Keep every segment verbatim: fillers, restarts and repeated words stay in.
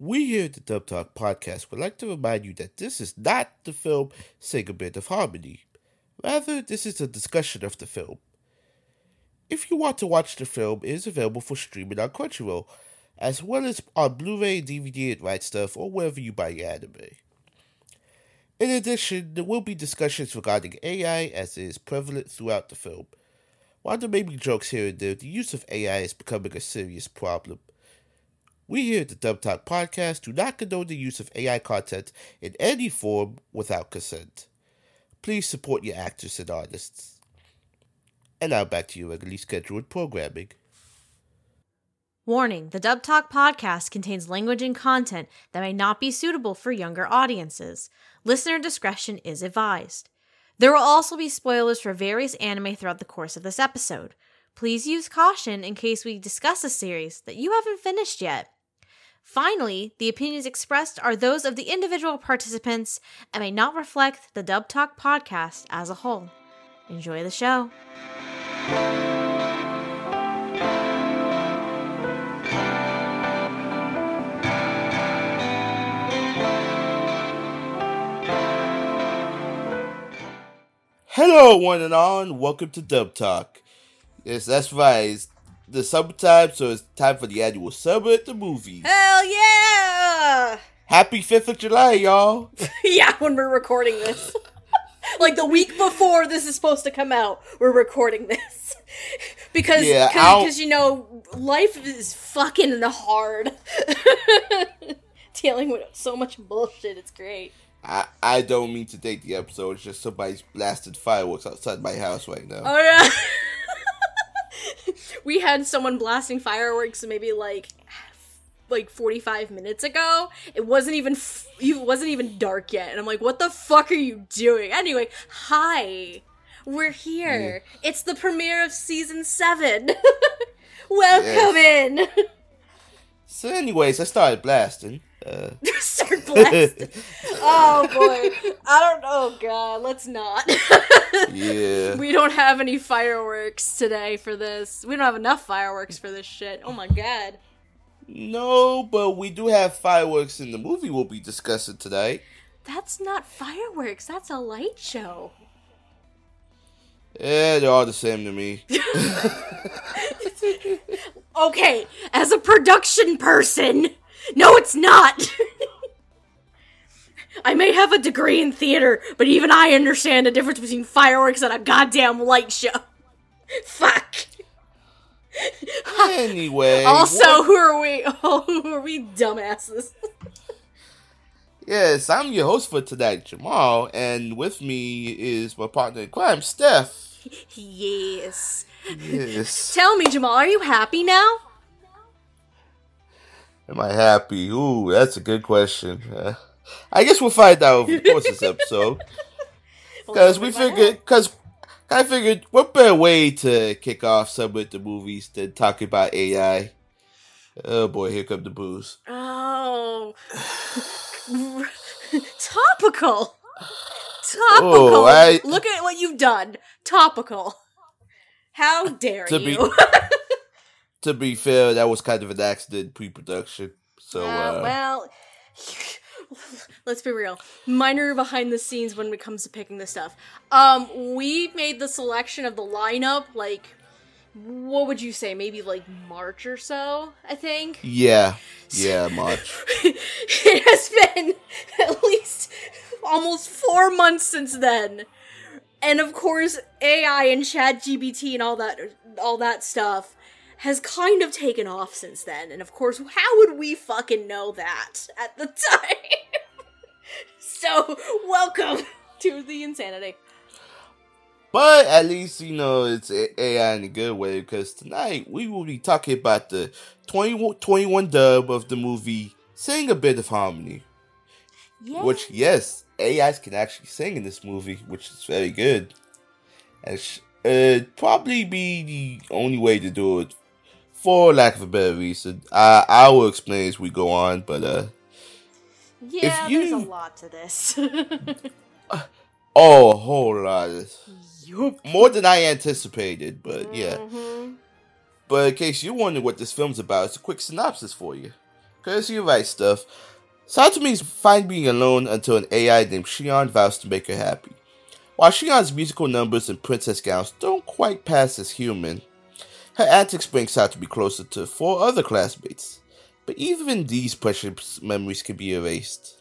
We here at the Dub Talk Podcast would like to remind you that this is not the film Sing a Bit of Harmony. Rather, this is a discussion of the film. If you want to watch the film, it is available for streaming on Crunchyroll, as well as on Blu-ray, D V D, and Right Stuff, or wherever you buy your anime. In addition, there will be discussions regarding A I as it is prevalent throughout the film. While there may be jokes here and there, the use of A I is becoming a serious problem. We here at the Dub Talk Podcast do not condone the use of A I content in any form without consent. Please support your actors and artists. And now back to your regularly scheduled programming. Warning, the Dub Talk Podcast contains language and content that may not be suitable for younger audiences. Listener discretion is advised. There will also be spoilers for various anime throughout the course of this episode. Please use caution in case we discuss a series that you haven't finished yet. Finally, the opinions expressed are those of the individual participants and may not reflect the Dub Talk Podcast as a whole. Enjoy the show. Hello, one and all, and welcome to Dub Talk. Yes, that's right. It's the summertime, so it's time for the annual Summer at the Movies. Hell yeah! Happy fifth of July, y'all. Yeah, when we're recording this. Like, the week before this is supposed to come out, we're recording this. Because, yeah, cause, you know, life is fucking hard. Dealing with so much bullshit, it's great. I, I don't mean to date the episode, it's just somebody's blasted fireworks outside my house right now. Oh, yeah. We had someone blasting fireworks maybe like like forty-five minutes ago. It wasn't even f- it wasn't even dark yet, and I'm like, what the fuck are you doing? Anyway, hi. We're here. Yeah. It's the premiere of season seven. Welcome yes. in. So anyways, I started blasting. Uh. Start blasting. Oh boy. I don't know. God, let's not. Yeah. We don't have any fireworks today for this. We don't have enough fireworks for this shit. Oh my god. No, but we do have fireworks in the movie we'll be discussing tonight. That's not fireworks. That's a light show. Yeah, they're all the same to me. Okay, as a production person. No, it's not! I may have a degree in theater, but even I understand the difference between fireworks and a goddamn light show. Fuck. Anyway. Also, what? who are we? Oh, who are we dumbasses? Yes, I'm your host for tonight, Jamal, and with me is my partner in crime, Steph. Yes. Yes. Tell me, Jamal, are you happy now? Am I happy? Ooh, that's a good question. Uh, I guess we'll find out over the course of this episode. Because well, we figured, because I figured, what better way to kick off some of the movies than talking about A I? Oh boy, here come the booze. Oh. Topical. Topical. Oh, I... Look at what you've done. Topical. How dare to you? Be... To be fair, that was kind of an accident in pre-production. So, uh, uh, well, let's be real. Minor behind the scenes when it comes to picking this stuff. Um, we made the selection of the lineup, like, what would you say? Maybe like March or so, I think. Yeah, yeah, March. It has been at least almost four months since then, and of course, A I and ChatGPT and all that, all that stuff has kind of taken off since then, and of course, how would we fucking know that at the time? So, welcome to the insanity. But at least, you know, it's A I in a good way, because tonight we will be talking about the twenty twenty-one dub of the movie Sing a Bit of Harmony. Yeah. Which, yes, A Is can actually sing in this movie, which is very good. And sh- it'd probably be the only way to do it, for lack of a better reason. I, I will explain as we go on, but, uh... Yeah, if you... there's a lot to this. Oh, a whole lot. Yup. More than I anticipated, but mm-hmm. yeah. But in case you're wondering what this film's about, it's a quick synopsis for you. courtesy of Right Stuff, Satomi's fine being alone until an A I named Shion vows to make her happy. While Shion's musical numbers and princess gowns don't quite pass as human, her antics bring Satomi closer to four other classmates. But even these precious memories can be erased.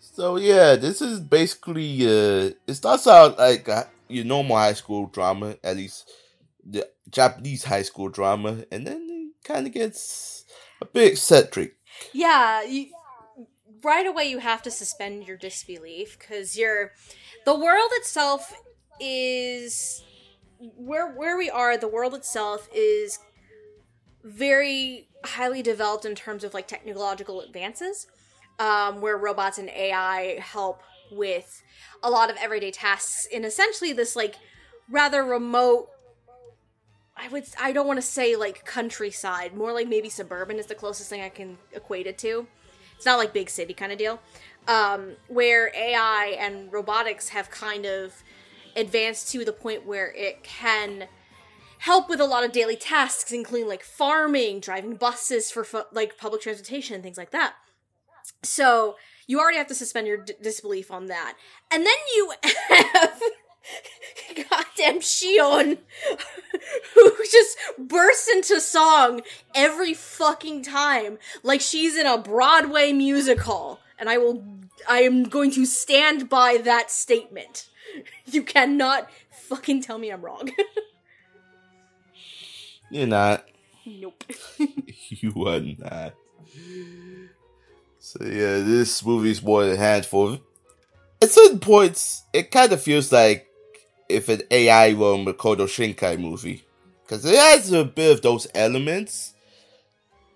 So yeah, this is basically, uh, it starts out like a, your normal high school drama, at least the Japanese high school drama, and then it kind of gets a bit eccentric. Yeah, you, right away you have to suspend your disbelief, because you're, the world itself is, where where we are, the world itself is very highly developed in terms of, like, technological advances, um, where robots and A I help with a lot of everyday tasks in essentially this, like, rather remote, I would, I don't want to say, like, countryside, more like maybe suburban is the closest thing I can equate it to. It's not like big city kind of deal, um, where A I and robotics have kind of advanced to the point where it can help with a lot of daily tasks, including, like, farming, driving buses for, fu- like, public transportation, things like that. So you already have to suspend your d- disbelief on that. And then you have goddamn Shion, who just bursts into song every fucking time, like she's in a Broadway musical. And I will, I am going to stand by that statement. You cannot fucking tell me I'm wrong. You're not. Nope. You are not. So yeah, this movie's more than a handful. At certain points, it kind of feels like if an A I were a Makoto Shinkai movie. Because it has a bit of those elements,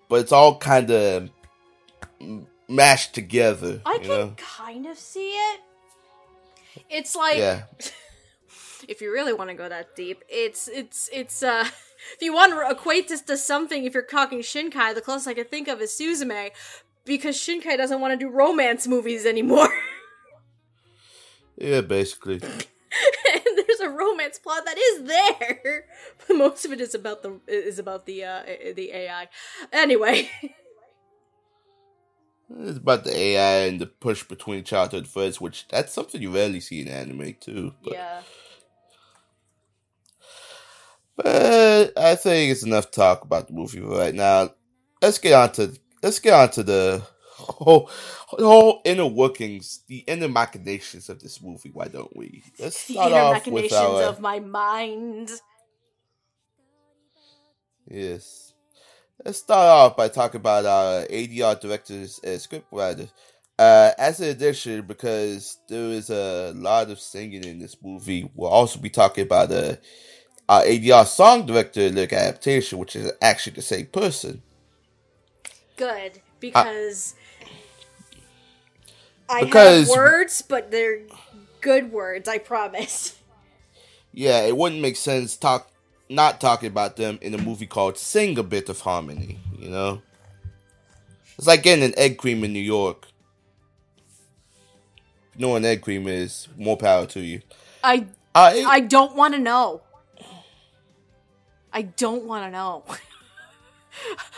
but it's all kind of mashed together. I you can know? kind of see it. It's like... Yeah. If you really want to go that deep, it's, it's, it's, uh, if you want to equate this to something, if you're talking Shinkai, the closest I can think of is Suzume, because Shinkai doesn't want to do romance movies anymore. Yeah, basically. And there's a romance plot that is there, but most of it is about the, is about the, uh, the A I. Anyway. It's about the A I and the push between childhood friends, which that's something you rarely see in anime, too. But. Yeah. But I think it's enough talk about the movie right now. Let's get on to let's get on to the whole whole inner workings, the inner machinations of this movie. Why don't we? Let's start the inner off machinations with our, of my mind. Yes, let's start off by talking about our A D R directors and scriptwriters. Uh, as an addition, because there is a lot of singing in this movie, we'll also be talking about a. Our A D R song director lyric adaptation, which is actually the same person. Good, because I, I because, have words, but they're good words, I promise. Yeah, it wouldn't make sense talk not talking about them in a movie called Sing a Bit of Harmony, you know? It's like getting an egg cream in New York. If you know what an egg cream is, more power to you. I uh, it, I don't want to know. I don't want to know.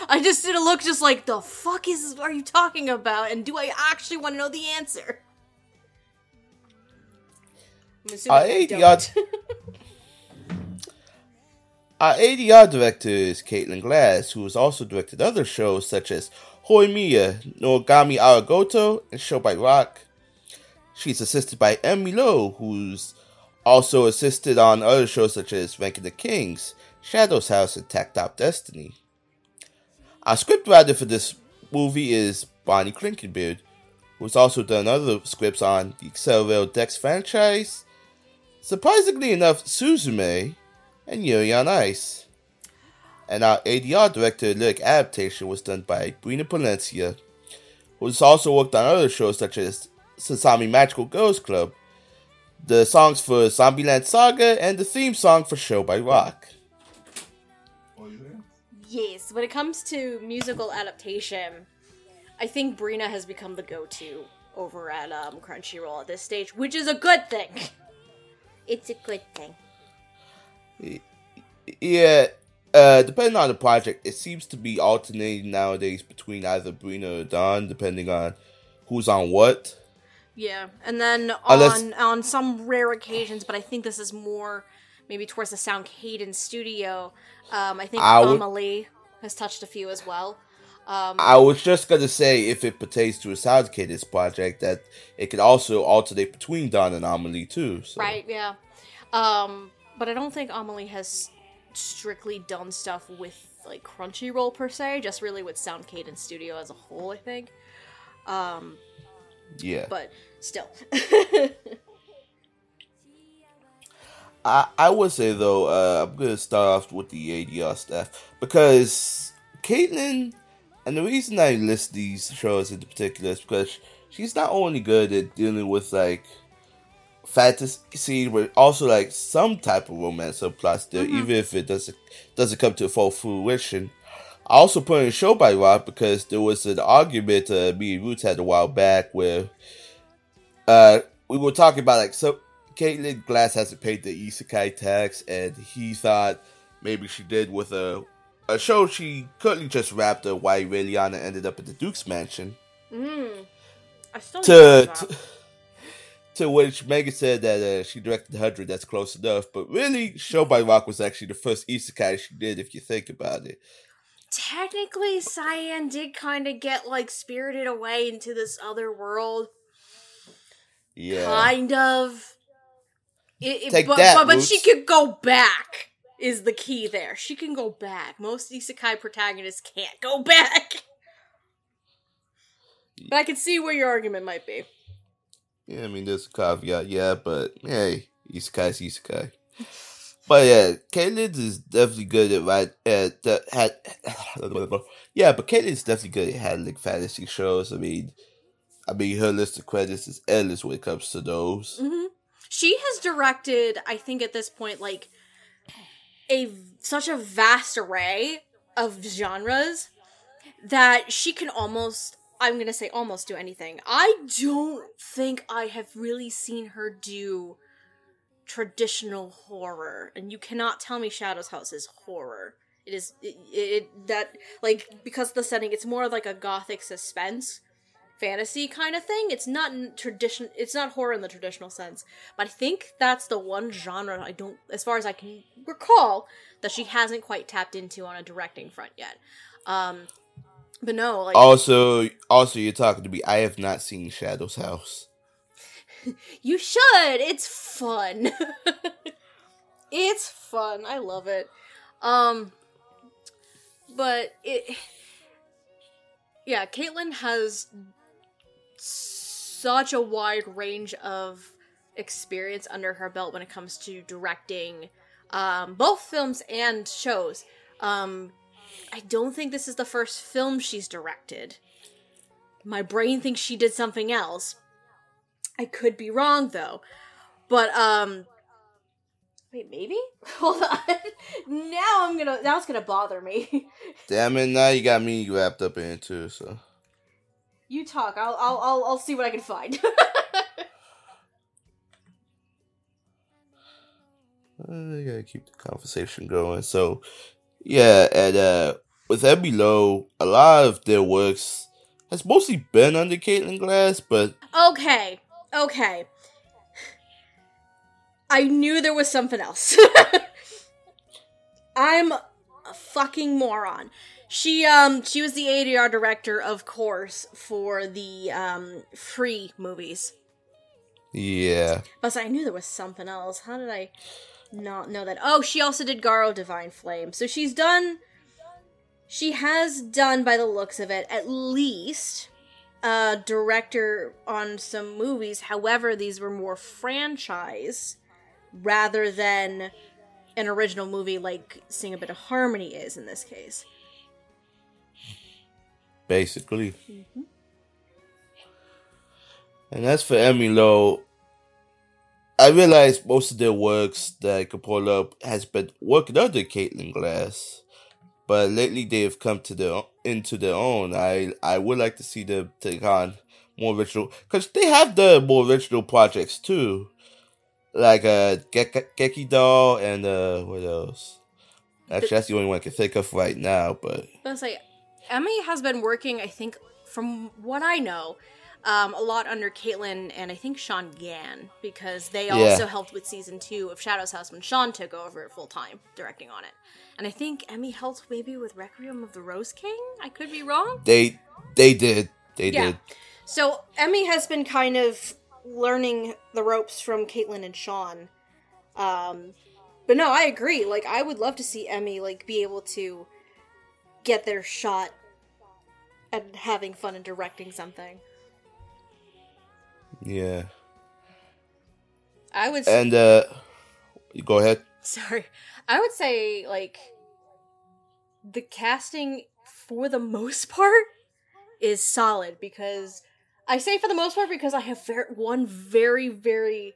I just did a look just like, the fuck is are you talking about? And do I actually want to know the answer? I'm assuming Our I don't. Our A D R director is Caitlin Glass, who has also directed other shows such as Horimiya, Norigami Aragoto, and Show by Rock. She's assisted by Emmy Lowe, who's also assisted on other shows such as Ranking the Kings, Shadow's House, and Tacked Out Destiny. Our scriptwriter for this movie is Bonnie Klinkenbeard, who's also done other scripts on the Accelerated Dex franchise, surprisingly enough, Suzume, and Yuri on Ice. And our A D R director lyric adaptation was done by Brina Palencia, who's also worked on other shows such as Sasami Magical Girls Club, the songs for Zombieland Saga, and the theme song for Show by Rock. Yes, when it comes to musical adaptation, I think Brina has become the go-to over at um, Crunchyroll at this stage, which is a good thing. It's a good thing. Yeah, Uh, depending on the project, it seems to be alternating nowadays between either Brina or Don, depending on who's on what. Yeah, and then on Unless, on some rare occasions, but I think this is more maybe towards the Sound Cadence Studio. Um, I think Amalie has touched a few as well. Um, I was just going to say, if it pertains to a Sound Cadence project, that it could also alternate between Don and Amalie, too. So. Right, yeah. Um, but I don't think Amalie has strictly done stuff with like Crunchyroll per se, just really with Sound Cadence Studio as a whole, I think. Um, yeah. But still. I I would say though, uh, I'm gonna start off with the A D R stuff because Caitlin, and the reason I list these shows in particular is because she's not only good at dealing with like fantasy, but also like some type of romance subplots there, mm-hmm. even if it doesn't doesn't come to full fruition. I also put in Show by Rock because there was an argument uh, me and Roots had a while back where uh, we were talking about like so Caitlin Glass hasn't paid the isekai tax, and he thought maybe she did with a a show she currently just wrapped up, why Raeliana ended up at the Duke's Mansion. Mm. I still to. to To which Megan said that uh, she directed one hundred, that's close enough. But really, Show by Rock was actually the first isekai she did, if you think about it. Technically, Cyan did kind of get, like, spirited away into this other world. Yeah. Kind of. It, it, Take but, that, but, but she could go back, is the key there. She can go back. Most isekai protagonists can't go back. But I can see where your argument might be. Yeah, I mean, there's a caveat, yeah, but hey, isekai's isekai. But yeah, Caitlyn is definitely good at right at the had. Yeah, but Caitlin's definitely good at handling fantasy shows. I mean, I mean, her list of credits is endless when it comes to those. Mm-hmm. She has directed, I think, at this point, like a such a vast array of genres that she can almost. I'm going to say almost do anything. I don't think I have really seen her do traditional horror. And you cannot tell me Shadow's House is horror. It is, it, it that, like, because of the setting, it's more like a gothic suspense fantasy kind of thing. It's not tradition, it's not horror in the traditional sense. But I think that's the one genre I don't, as far as I can recall, that she hasn't quite tapped into on a directing front yet. Um... But no, like... Also, also, you're talking to me. I have not seen Shadow's House. You should! It's fun. It's fun. I love it. Um, but it... Yeah, Caitlin has such a wide range of experience under her belt when it comes to directing um, both films and shows. Um... I don't think this is the first film she's directed. My brain thinks she did something else. I could be wrong, though. But, um... Wait, maybe? Hold on. Now I'm gonna... Now it's gonna bother me. Damn it, now you got me wrapped up in it, too, so... You talk. I'll, I'll, I'll, I'll see what I can find. I gotta keep the conversation going, so... Yeah, and uh, with Emmy Lowe, a lot of their works has mostly been under Caitlin Glass, but... Okay, okay. I knew there was something else. I'm a fucking moron. She um she was the A D R director, of course, for the um Free movies. Yeah. But I knew there was something else. How did I... not know that. Oh, she also did Garo Divine Flame. So she's done... She has done, by the looks of it, at least a director on some movies. However, these were more franchise rather than an original movie like Sing a Bit of Harmony is in this case. Basically. Mm-hmm. And as for Emmy Lowe, I realized most of their works that I could pull up has been working under Caitlin Glass, but lately they have come to their into their own. I I would like to see them take on more original, because they have done more original projects too, like uh, Geki Doll and uh, what else? Actually, the, that's the only one I can think of right now. But I was like, Emmy has been working, I think, from what I know, um, a lot under Caitlin and I think Sean Gann, because they yeah. also helped with season two of Shadow's House when Sean took over full time directing on it. And I think Emmy helped maybe with Requiem of the Rose King. I could be wrong. They they did. They yeah. did. So Emmy has been kind of learning the ropes from Caitlin and Sean. Um, but no, I agree. Like, I would love to see Emmy, like, be able to get their shot at having fun and directing something. Yeah. I would say... And, uh... Go ahead. Sorry. I would say, like, the casting, for the most part, is solid, because... I say for the most part because I have ver- one very, very...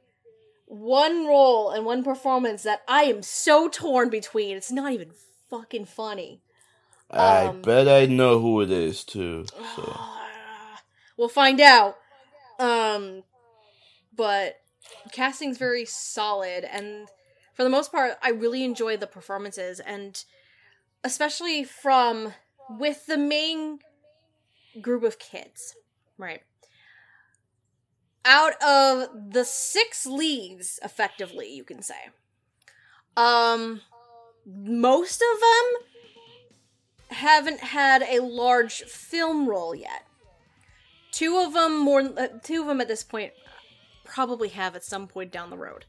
one role and one performance that I am so torn between. It's not even fucking funny. I um, bet I know who it is, too. So. We'll find out. Um, but casting's very solid, and for the most part, I really enjoy the performances, and especially from, with the main group of kids, right? Out of the six leads, effectively, you can say, um, most of them haven't had a large film role yet. Two of them, more, uh, two of them at this point, probably have at some point down the road.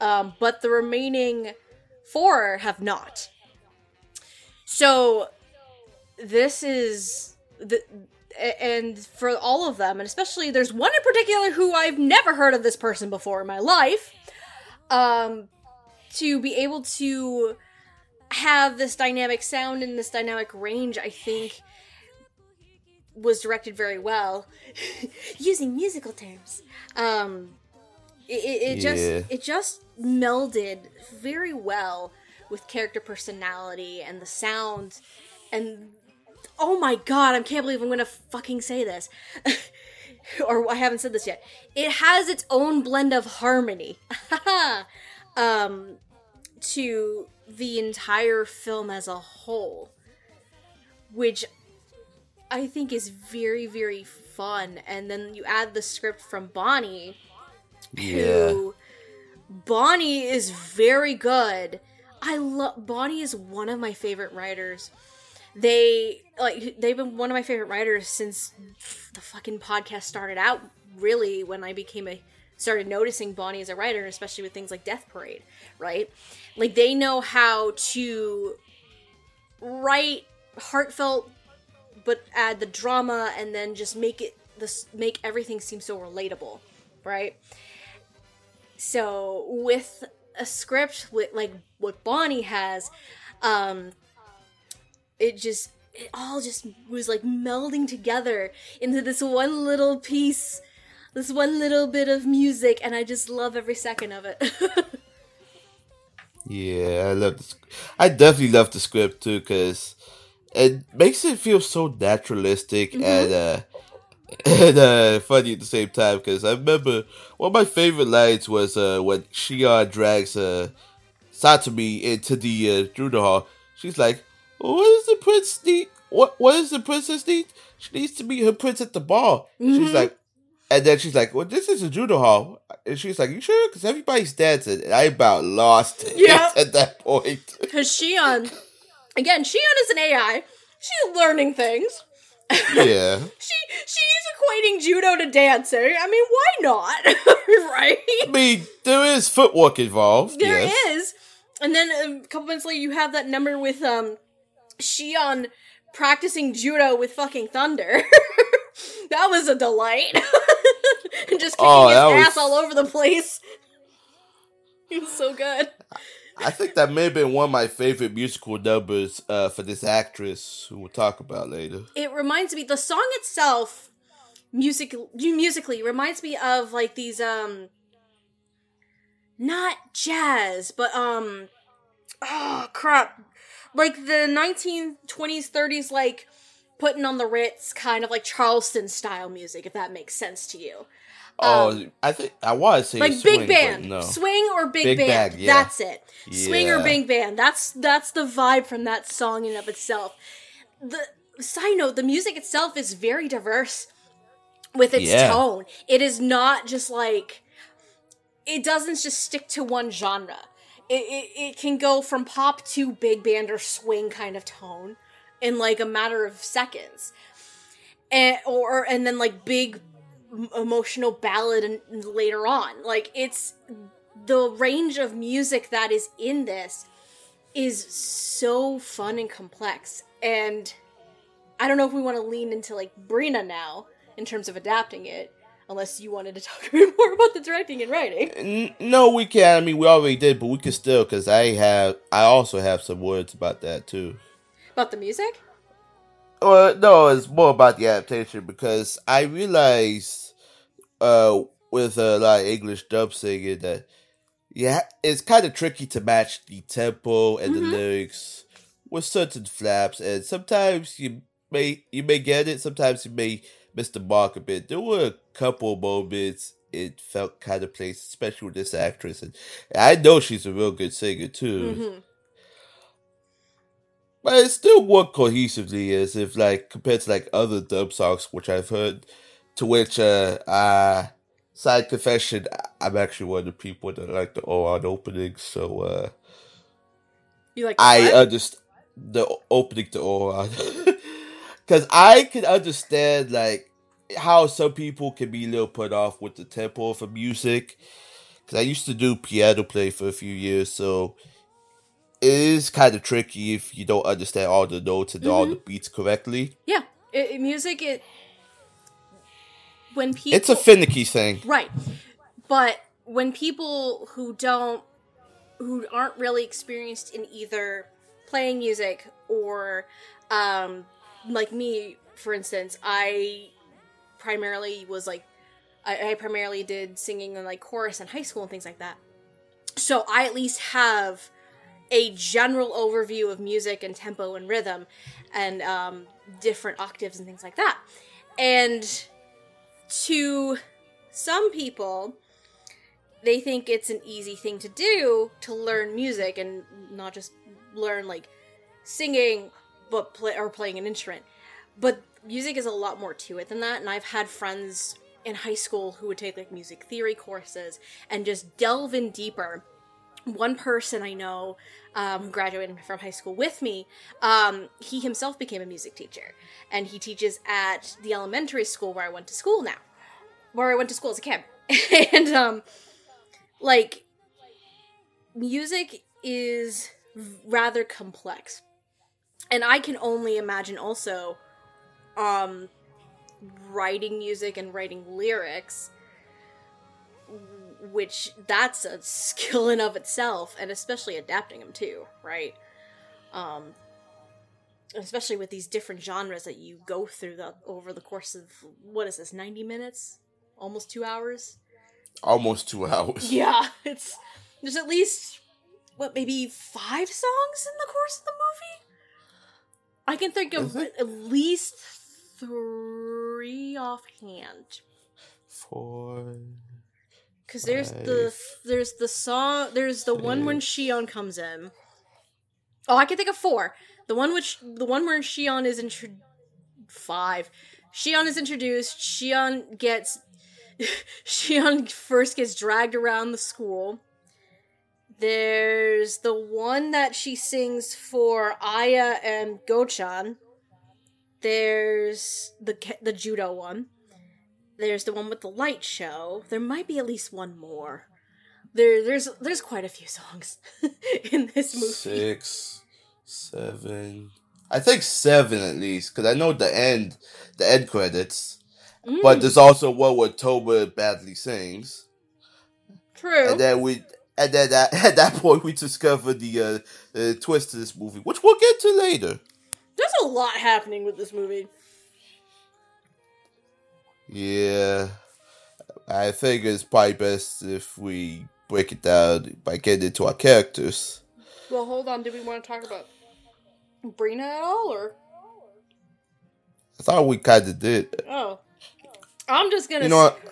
Um, but the remaining four have not. So this is the. And for all of them, and especially there's one in particular who I've never heard of this person before in my life, um, to be able to have this dynamic sound and this dynamic range, I think, was directed very well. Using musical terms. Um, it it, it yeah. just it just melded very well with character personality and the sound and... Oh my god, I can't believe I'm gonna fucking say this. Or I haven't said this yet. It has its own blend of harmony. um, to the entire film as a whole. Which I think is very, very fun. And then you add the script from Bonnie. Yeah. Who... Bonnie is very good. I love... Bonnie is one of my favorite writers. They, like, they've been one of my favorite writers since the fucking podcast started out, really, when I became a, started noticing Bonnie as a writer, especially with things like Death Parade, right? Like, they know how to write heartfelt, but add the drama, and then just make it, this, make everything seem so relatable, right? So, with a script, with, like, what Bonnie has, um... It just, it all just was like melding together into this one little piece, this one little bit of music, and I just love every second of it. Yeah, I love this. I definitely love the script too, because it makes it feel so naturalistic mm-hmm. and, uh, and uh, funny at the same time. Because I remember one of my favorite lines was uh, when Shion drags uh, Satomi into the uh, Druid Hall. She's like, What is the prince need? What What is the princess need? She needs to meet her prince at the ball. Mm-hmm. She's like, and then she's like, well, this is a judo hall. And she's like, you sure? Because everybody's dancing. And I about lost it yeah. at that point. Because Shion, again, Shion is an A I. She's learning things. Yeah. she She's equating judo to dancing. I mean, why not? Right? I mean, there is footwork involved. There yes. is. And then a couple minutes later, you have that number with, um, Shion practicing judo with fucking Thunder. That was a delight. And just kicking oh, his was... ass all over the place. It was so good. I think that may have been one of my favorite musical numbers uh, for this actress, who we'll talk about later. It reminds me, the song itself, music, musically, reminds me of, like, these, um, not jazz, but, um, oh, crap. Like, the nineteen twenties, thirties, like, putting on the Ritz, kind of like Charleston-style music, if that makes sense to you. Oh, um, I think I was saying like swing, big band, no. swing or big, big band. band yeah. That's it. Yeah. Swing or big band. That's that's the vibe from that song in and of itself. The side note: the music itself is very diverse with its yeah. tone. It is not just like it doesn't just stick to one genre. It, it it can go from pop to big band or swing kind of tone in like a matter of seconds, and or and then like big. emotional ballad and later on. Like, it's the range of music that is in this is so fun and complex, and I don't know if we want to lean into like Brina now in terms of adapting it, unless you wanted to talk a bit more about the directing and writing. No, we can. I mean, we already did, but we could still, because I have I also have some words about that too. About the music? Well, no, it's more about the adaptation, because I realized uh, with a lot of English dub singing that yeah, it's kind of tricky to match the tempo and mm-hmm. the lyrics with certain flaps, and sometimes you may you may get it, sometimes you may miss the mark a bit. There were a couple moments it felt kind of placed, especially with this actress, and I know she's a real good singer too. Mm-hmm. But it still worked cohesively, as if, like, compared to, like, other dub songs, which I've heard, to which, uh, uh side confession, I'm actually one of the people that like the O R openings, so, uh... You like the I understand the opening to O R. Because I can understand, like, how some people can be a little put off with the tempo for music. Because I used to do piano play for a few years, so... It is kind of tricky if you don't understand all the notes and mm-hmm. all the beats correctly. Yeah, it, it, music it when people it's a finicky thing, right? But when people who don't, who aren't really experienced in either playing music or, um, like me, for instance, I primarily was like, I, I primarily did singing and like chorus in high school and things like that. So I at least have a general overview of music and tempo and rhythm and um, different octaves and things like that. And to some people, they think it's an easy thing to do to learn music and not just learn like singing but play or playing an instrument. But music is a lot more to it than that. And I've had friends in high school who would take like music theory courses and just delve in deeper. One person I know um, who graduated from high school with me, um, he himself became a music teacher. And he teaches at the elementary school where I went to school now. Where I went to school as a kid. And, um, like, music is rather complex. And I can only imagine also um, writing music and writing lyrics, which that's a skill in of itself, and especially adapting them too, right? Um, especially with these different genres that you go through the, over the course of, what is this, ninety minutes? Almost two hours? Almost two hours. Yeah, it's, there's at least, what, maybe five songs in the course of the movie? I can think of at least three offhand. Four... Because there's the there's the song there's the one when Shion comes in. Oh, I can think of four. The one which the one where Shion is intro five. Shion is introduced. Shion gets Shion first gets dragged around the school. There's the one that she sings for Aya and Go-chan. There's the the judo one. There's the one with the light show. There might be at least one more. There, there's there's quite a few songs in this movie. Six, seven. I think seven at least, because I know the end, the end credits. Mm. But there's also one where Toma badly sings. True. And then we, and then at, at that point we discover the uh, the twist of this movie, which we'll get to later. There's a lot happening with this movie. Yeah, I think it's probably best if we break it down by getting into our characters. Well, hold on. Do we want to talk about Brina at all, or? I thought we kind of did. Oh, I'm just gonna. You know what?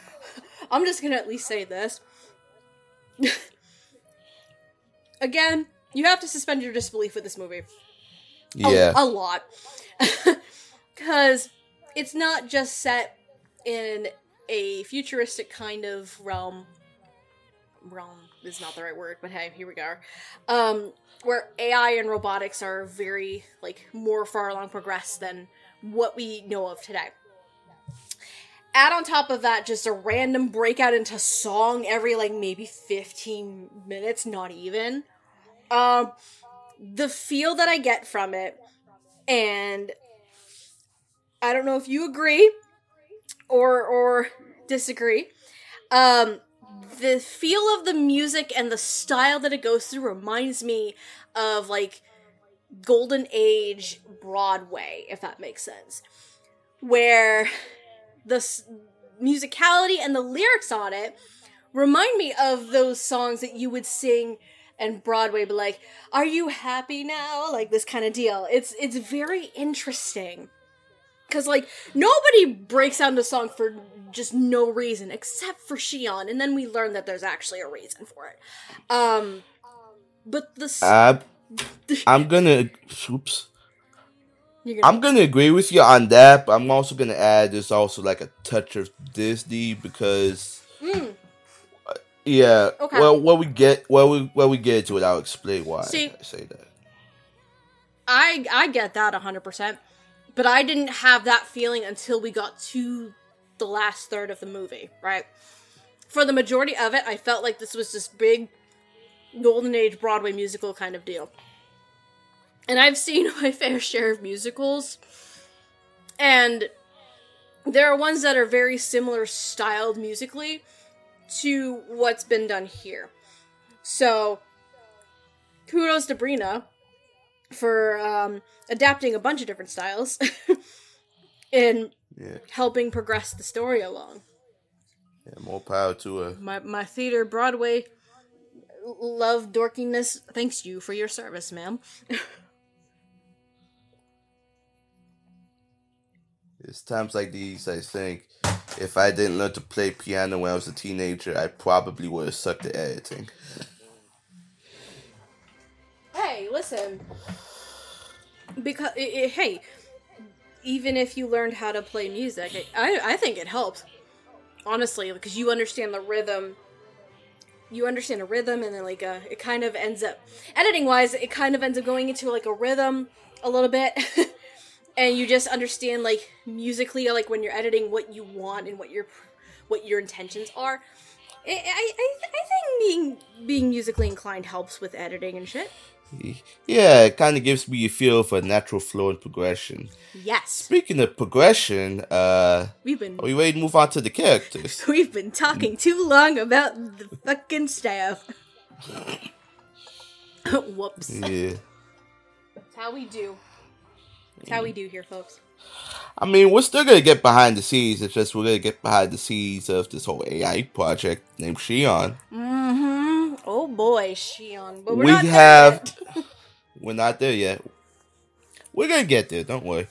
I'm just gonna at least say this. Again, you have to suspend your disbelief with this movie. Yeah. A, a lot. Because it's not just set in a futuristic kind of realm. Realm is not the right word, but hey, here we go. Um, where A I and robotics are very, like, more far along progressed than what we know of today. Add on top of that just a random breakout into song every, like, maybe fifteen minutes, not even. Um, the feel that I get from it, and I don't know if you agree or or disagree, um, the feel of the music and the style that it goes through reminds me of, like, Golden Age Broadway, if that makes sense, where the s- musicality and the lyrics on it remind me of those songs that you would sing and Broadway, but like, are you happy now? Like, this kind of deal. It's it's very interesting. Because, like, nobody breaks out into song for just no reason, except for Shion, and then we learn that there's actually a reason for it. Um, but the... Uh, I'm gonna... Oops. Gonna I'm gonna agree with you on that, but I'm also gonna add there's also, like, a touch of Disney, because... Mm. Yeah. Okay. Well, when we get when we when we get to it, I'll explain why See, I say that. I I get that one hundred percent, but I didn't have that feeling until we got to the last third of the movie, right? For the majority of it, I felt like this was this big Golden Age Broadway musical kind of deal. And I've seen my fair share of musicals, and there are ones that are very similar styled musically to what's been done here. So, kudos to Brina for um, adapting a bunch of different styles and yeah. helping progress the story along. Yeah, more power to her. My, my theater Broadway love dorkiness thanks you for your service, ma'am. It's times like these, I think, if I didn't learn to play piano when I was a teenager, I probably would have sucked at editing. Hey, listen. Because, it, it, hey, even if you learned how to play music, it, I, I think it helps. Honestly, because you understand the rhythm. You understand a rhythm, and then, like, a, it kind of ends up, editing-wise, it kind of ends up going into, like, a rhythm a little bit. And you just understand, like, musically, like, when you're editing, what you want and what your what your intentions are. I I, I think being being musically inclined helps with editing and shit. Yeah, it kind of gives me a feel for natural flow and progression. Yes. Speaking of progression, uh, we've been are we ready to move on to the characters? We've been talking too long about the fucking staff. Whoops. Yeah. That's how we do. That's how we do here, folks. I mean, we're still going to get behind the scenes. It's just we're going to get behind the scenes of this whole A I project named Shion. Mm-hmm. Oh, boy, Shion. But we're we not have... there yet. We're not there yet. We're going to get there. Don't worry.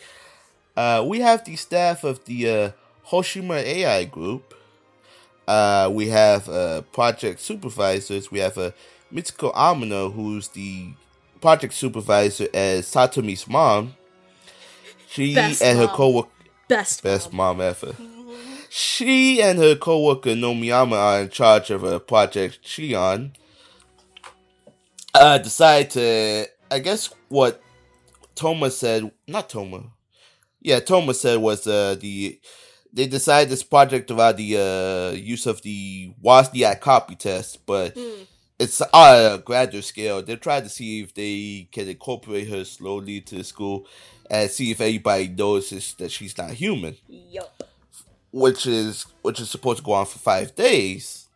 Uh, we have the staff of the uh, Hoshima A I group. Uh, we have uh, project supervisors. We have uh, Mitsuko Amino, who's the project supervisor as Satomi's mom. She best and her mom. co-worker... Best, best mom. mom ever. She and her co-worker Nomiyama are in charge of a project Shion. Uh, decide to... I guess what Toma said... Not Toma. Yeah, Toma said was uh, the... They decided this project about the uh, use of the WASDI copy test, but... Mm. It's on a gradual scale. They're trying to see if they can incorporate her slowly to the school and see if anybody notices that she's not human. Yup. Which is which is supposed to go on for five days.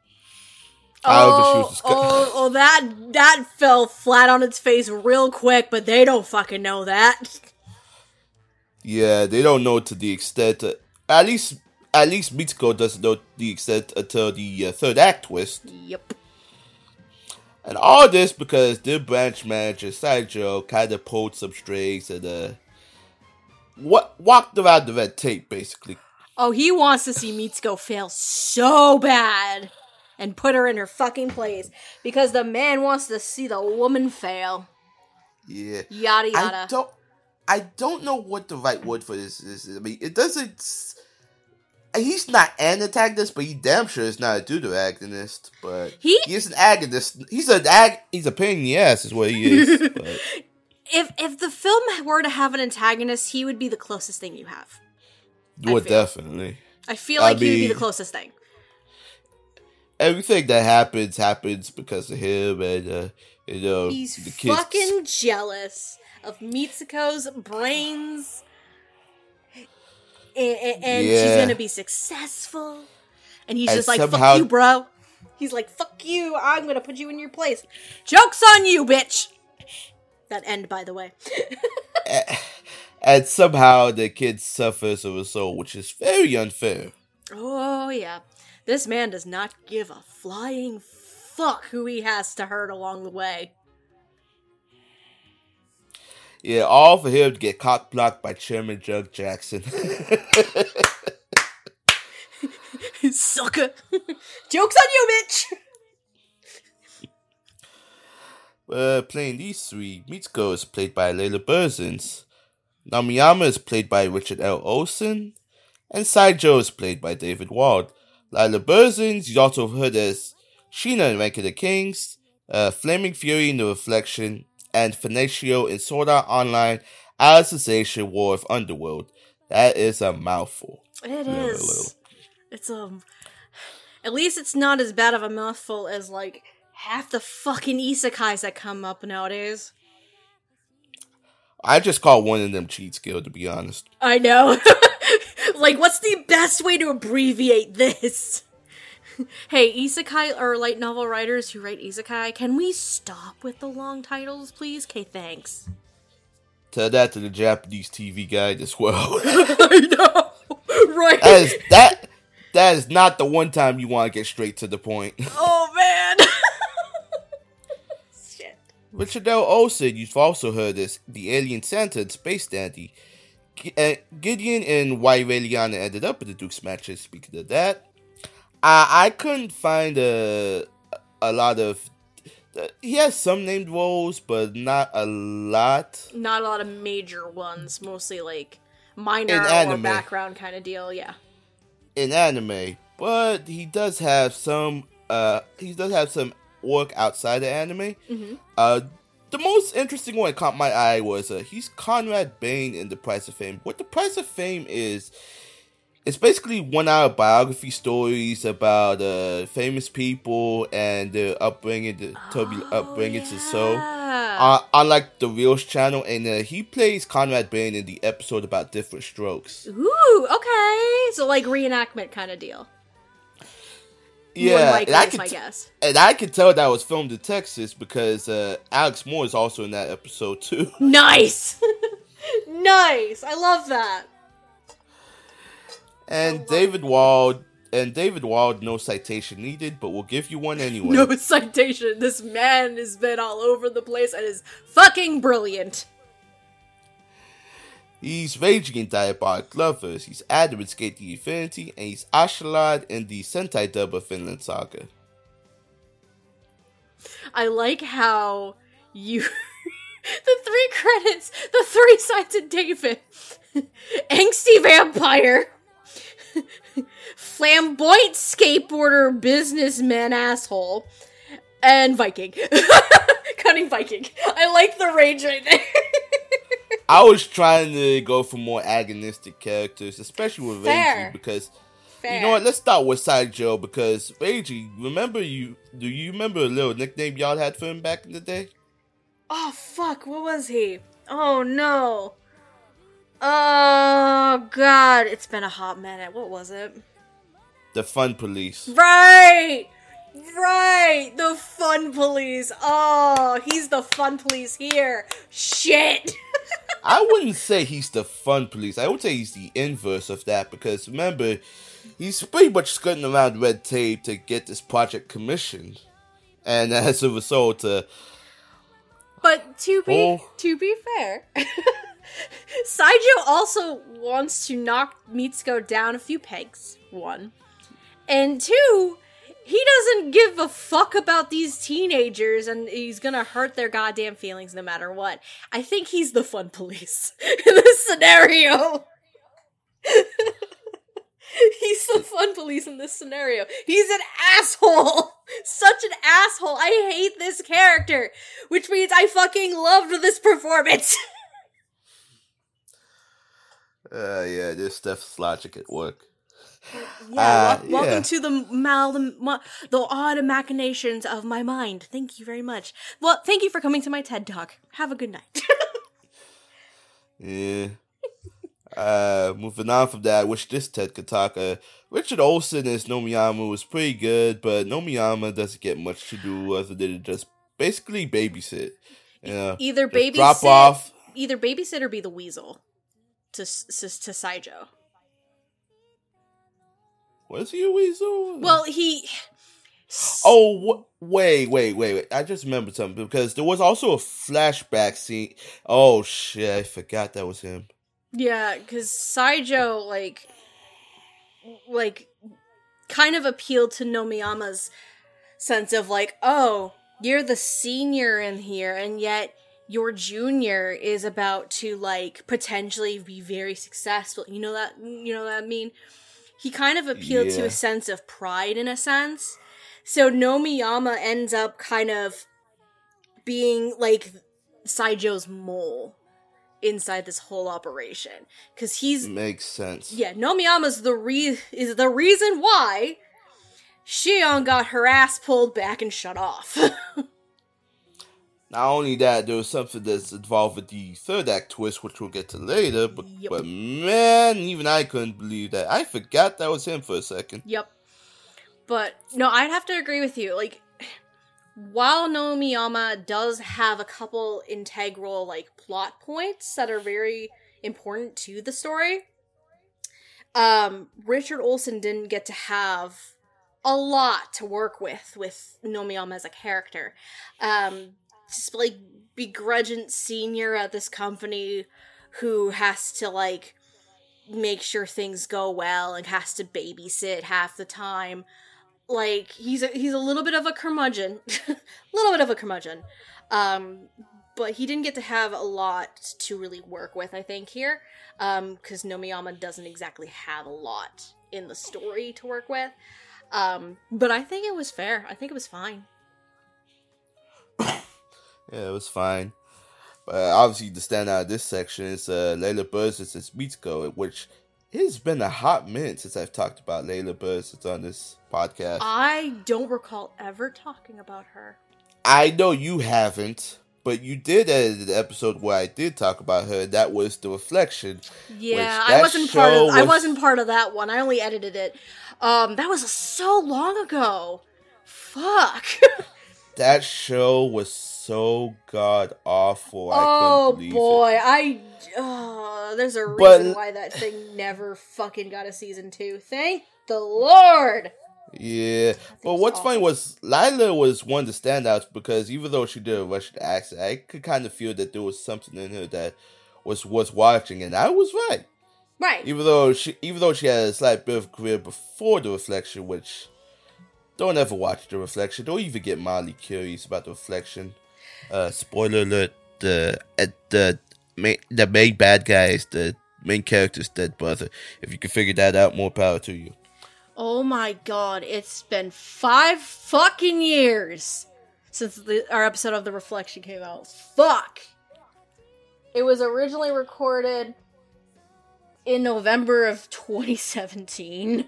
Oh, she was discuss- oh, oh, that that fell flat on its face real quick, but they don't fucking know that. Yeah, they don't know to the extent. Uh, at least, at least Mitsuko doesn't know to the extent until the uh, third act twist. Yep. And all this because their branch manager, Saijo, kind of pulled some strings and uh, what walked around the red tape, basically. Oh, he wants to see Mitsuko fail so bad and put her in her fucking place because the man wants to see the woman fail. Yeah. Yada yada. I don't, I don't know what the right word for this is. I mean, it doesn't... He's not an antagonist, but he damn sure is not a deuteragonist. But he, he is an agonist. He's an ag. He's a pain in the ass, is what he is. But. If if the film were to have an antagonist, he would be the closest thing you have. Well, I definitely. I feel like I mean, he would be the closest thing. Everything that happens happens because of him, and uh, you know, he's the kids. Fucking jealous of Mitsuko's brains. And, and yeah. she's going to be successful. And he's and just like, somehow, fuck you, bro. He's like, fuck you. I'm going to put you in your place. Joke's on you, bitch. That end, by the way. and, and somehow the kid suffers a result, which is very unfair. Oh, yeah. This man does not give a flying fuck who he has to hurt along the way. Yeah, all for him to get cock-blocked by Chairman Jug Jackson. Sucker. Joke's on you, bitch! Uh, playing these three, Mitsuko is played by Layla Berzins. Nomiyama is played by Richard L. Olsen. And Saijo is played by David Ward. Layla Berzins, you also heard as Sheena in Rank of the Kings, uh, Flaming Fury in The Reflection, and Finaccio in Sword Art Online, Alice's Asian War of Underworld. That is a mouthful. It no, is. It's um. At least it's not as bad of a mouthful as like half the fucking isekais that come up nowadays. I just call one of them cheat skill, to be honest. I know. Like, what's the best way to abbreviate this? Hey, isekai or light novel writers who write isekai, can we stop with the long titles, please? Okay, thanks. Tell that to the Japanese T V guide as well. I know, right? That is, that, that is not the one time you want to get straight to the point. Oh, man. Shit. Richard L. Olsen, you've also heard this, the alien Santa and Space Dandy. G- Gideon and Waireliana ended up in the Dukes matches, speaking of that. I, I couldn't find a, a lot of... Uh, he has some named roles, but not a lot. Not a lot of major ones. Mostly, like, minor or background kind of deal, yeah. In anime. But he does have some... Uh, he does have some work outside of anime. Mm-hmm. Uh, the most interesting one that caught my eye was... Uh, he's Conrad Bain in The Price of Fame. What The Price of Fame is... It's basically one-hour biography stories about uh, famous people and their upbringing, the turbulent oh, upbringing yeah. to so. Uh, unlike the Reels channel, and uh, he plays Conrad Bain in the episode about different strokes. Ooh, okay, so like reenactment kind of deal. Yeah, like and, I could t- guess. and I could tell that was filmed in Texas because uh, Alex Moore is also in that episode too. Nice, nice. I love that. And David Wald, and David Wald, no citation needed, but we'll give you one anyway. No citation. This man has been all over the place and is fucking brilliant. He's raging in Diabolic Lovers. He's Adam in Skate the Infinity, and he's Ashalad in the Sentai dub of Finland Saga. I like how you... the three credits, the three sides of David. Angsty vampire. Flamboyant skateboarder businessman asshole and Viking. Cunning Viking. I like the rage right there. I was trying to go for more agonistic characters, especially with Reiji, because Fair. you know what, let's start with Saijo because Reiji, remember you do you remember a little nickname y'all had for him back in the day? Oh fuck, what was he? Oh no. Oh, God. It's been a hot minute. What was it? The Fun Police. Right! Right! The Fun Police. Oh, he's the Fun Police here. Shit! I wouldn't say he's the Fun Police. I would say he's the inverse of that because, remember, he's pretty much skirting around red tape to get this project commissioned. And as a result, uh... But to be, oh, to be fair... Saijo also wants to knock Mitsuko down a few pegs, one. And two, he doesn't give a fuck about these teenagers, and he's gonna hurt their goddamn feelings no matter what. I think he's the fun police in this scenario. He's the fun police in this scenario. He's an asshole! Such an asshole! I hate this character! Which means I fucking loved this performance! Uh, yeah, this stuff's logic at work. Yeah, uh, welcome yeah. to the mal the, the odd machinations of my mind. Thank you very much. Well, thank you for coming to my TED Talk. Have a good night. Yeah. Uh, moving on from that, I wish this TED could talk. Uh, Richard Olsen as Nomiyama was pretty good, but Nomiyama doesn't get much to do other than just basically babysit. You know, either babysit, drop off, either babysit or be the weasel to to, to Saijo. Was he a weasel? Well, he... Oh, wh- wait, wait, wait, wait. I just remembered something, because there was also a flashback scene. Oh, shit, I forgot that was him. Yeah, because Saijo, like, like, kind of appealed to Nomiyama's sense of, like, oh, you're the senior in here, and yet your junior is about to, like, potentially be very successful. You know that, you know what I mean? He kind of appealed yeah. to a sense of pride, in a sense. So Nomiyama ends up kind of being, like, Saijo's mole inside this whole operation, because he's makes sense. Yeah, Nomiyama's the re is the reason why Shion got her ass pulled back and shut off. Not only that, there was something that's involved with the third act twist, which we'll get to later. But yep. but man, even I couldn't believe that. I forgot that was him for a second. Yep. But no, I'd have to agree with you. Like, while Nomiyama does have a couple integral, like, plot points that are very important to the story, um, Richard Olsen didn't get to have a lot to work with, with Nomiyama as a character. Um, just, like, begrudging senior at this company who has to, like, make sure things go well and has to babysit half the time. Like, he's a, he's a little bit of a curmudgeon. A little bit of a curmudgeon. Um, but he didn't get to have a lot to really work with, I think, here. Um, because Nomiyama doesn't exactly have a lot in the story to work with. Um, but I think it was fair. I think it was fine. Yeah, it was fine. But obviously, the standout of this section is uh, Layla Berzins as Mitsuko, which... it's been a hot minute since I've talked about Layla Berzins on this podcast. I don't recall ever talking about her. I know you haven't, but you did edit an episode where I did talk about her. That was The Reflection. Yeah, I wasn't part of. Was... I wasn't part of that one. I only edited it. Um, that was so long ago. Fuck. That show was so god awful. Oh I couldn't believe boy, it. I. Oh, there's a reason but, why that thing never fucking got a season two. Thank the Lord. Yeah, but what's awful. Funny was Layla was one of the standouts, because even though she did a Russian accent, I could kind of feel that there was something in her that was worth watching, and I was right. Right. Even though she, even though she had a slight bit of a career before The Reflection, which. Don't ever watch The Reflection. Don't even get mildly curious about The Reflection. Uh, spoiler alert, the at the main, the main bad guy is the main character's dead brother. If you can figure that out, more power to you. Oh my god, it's been five fucking years since the, our episode of The Reflection came out. Fuck! It was originally recorded in November of twenty seventeen.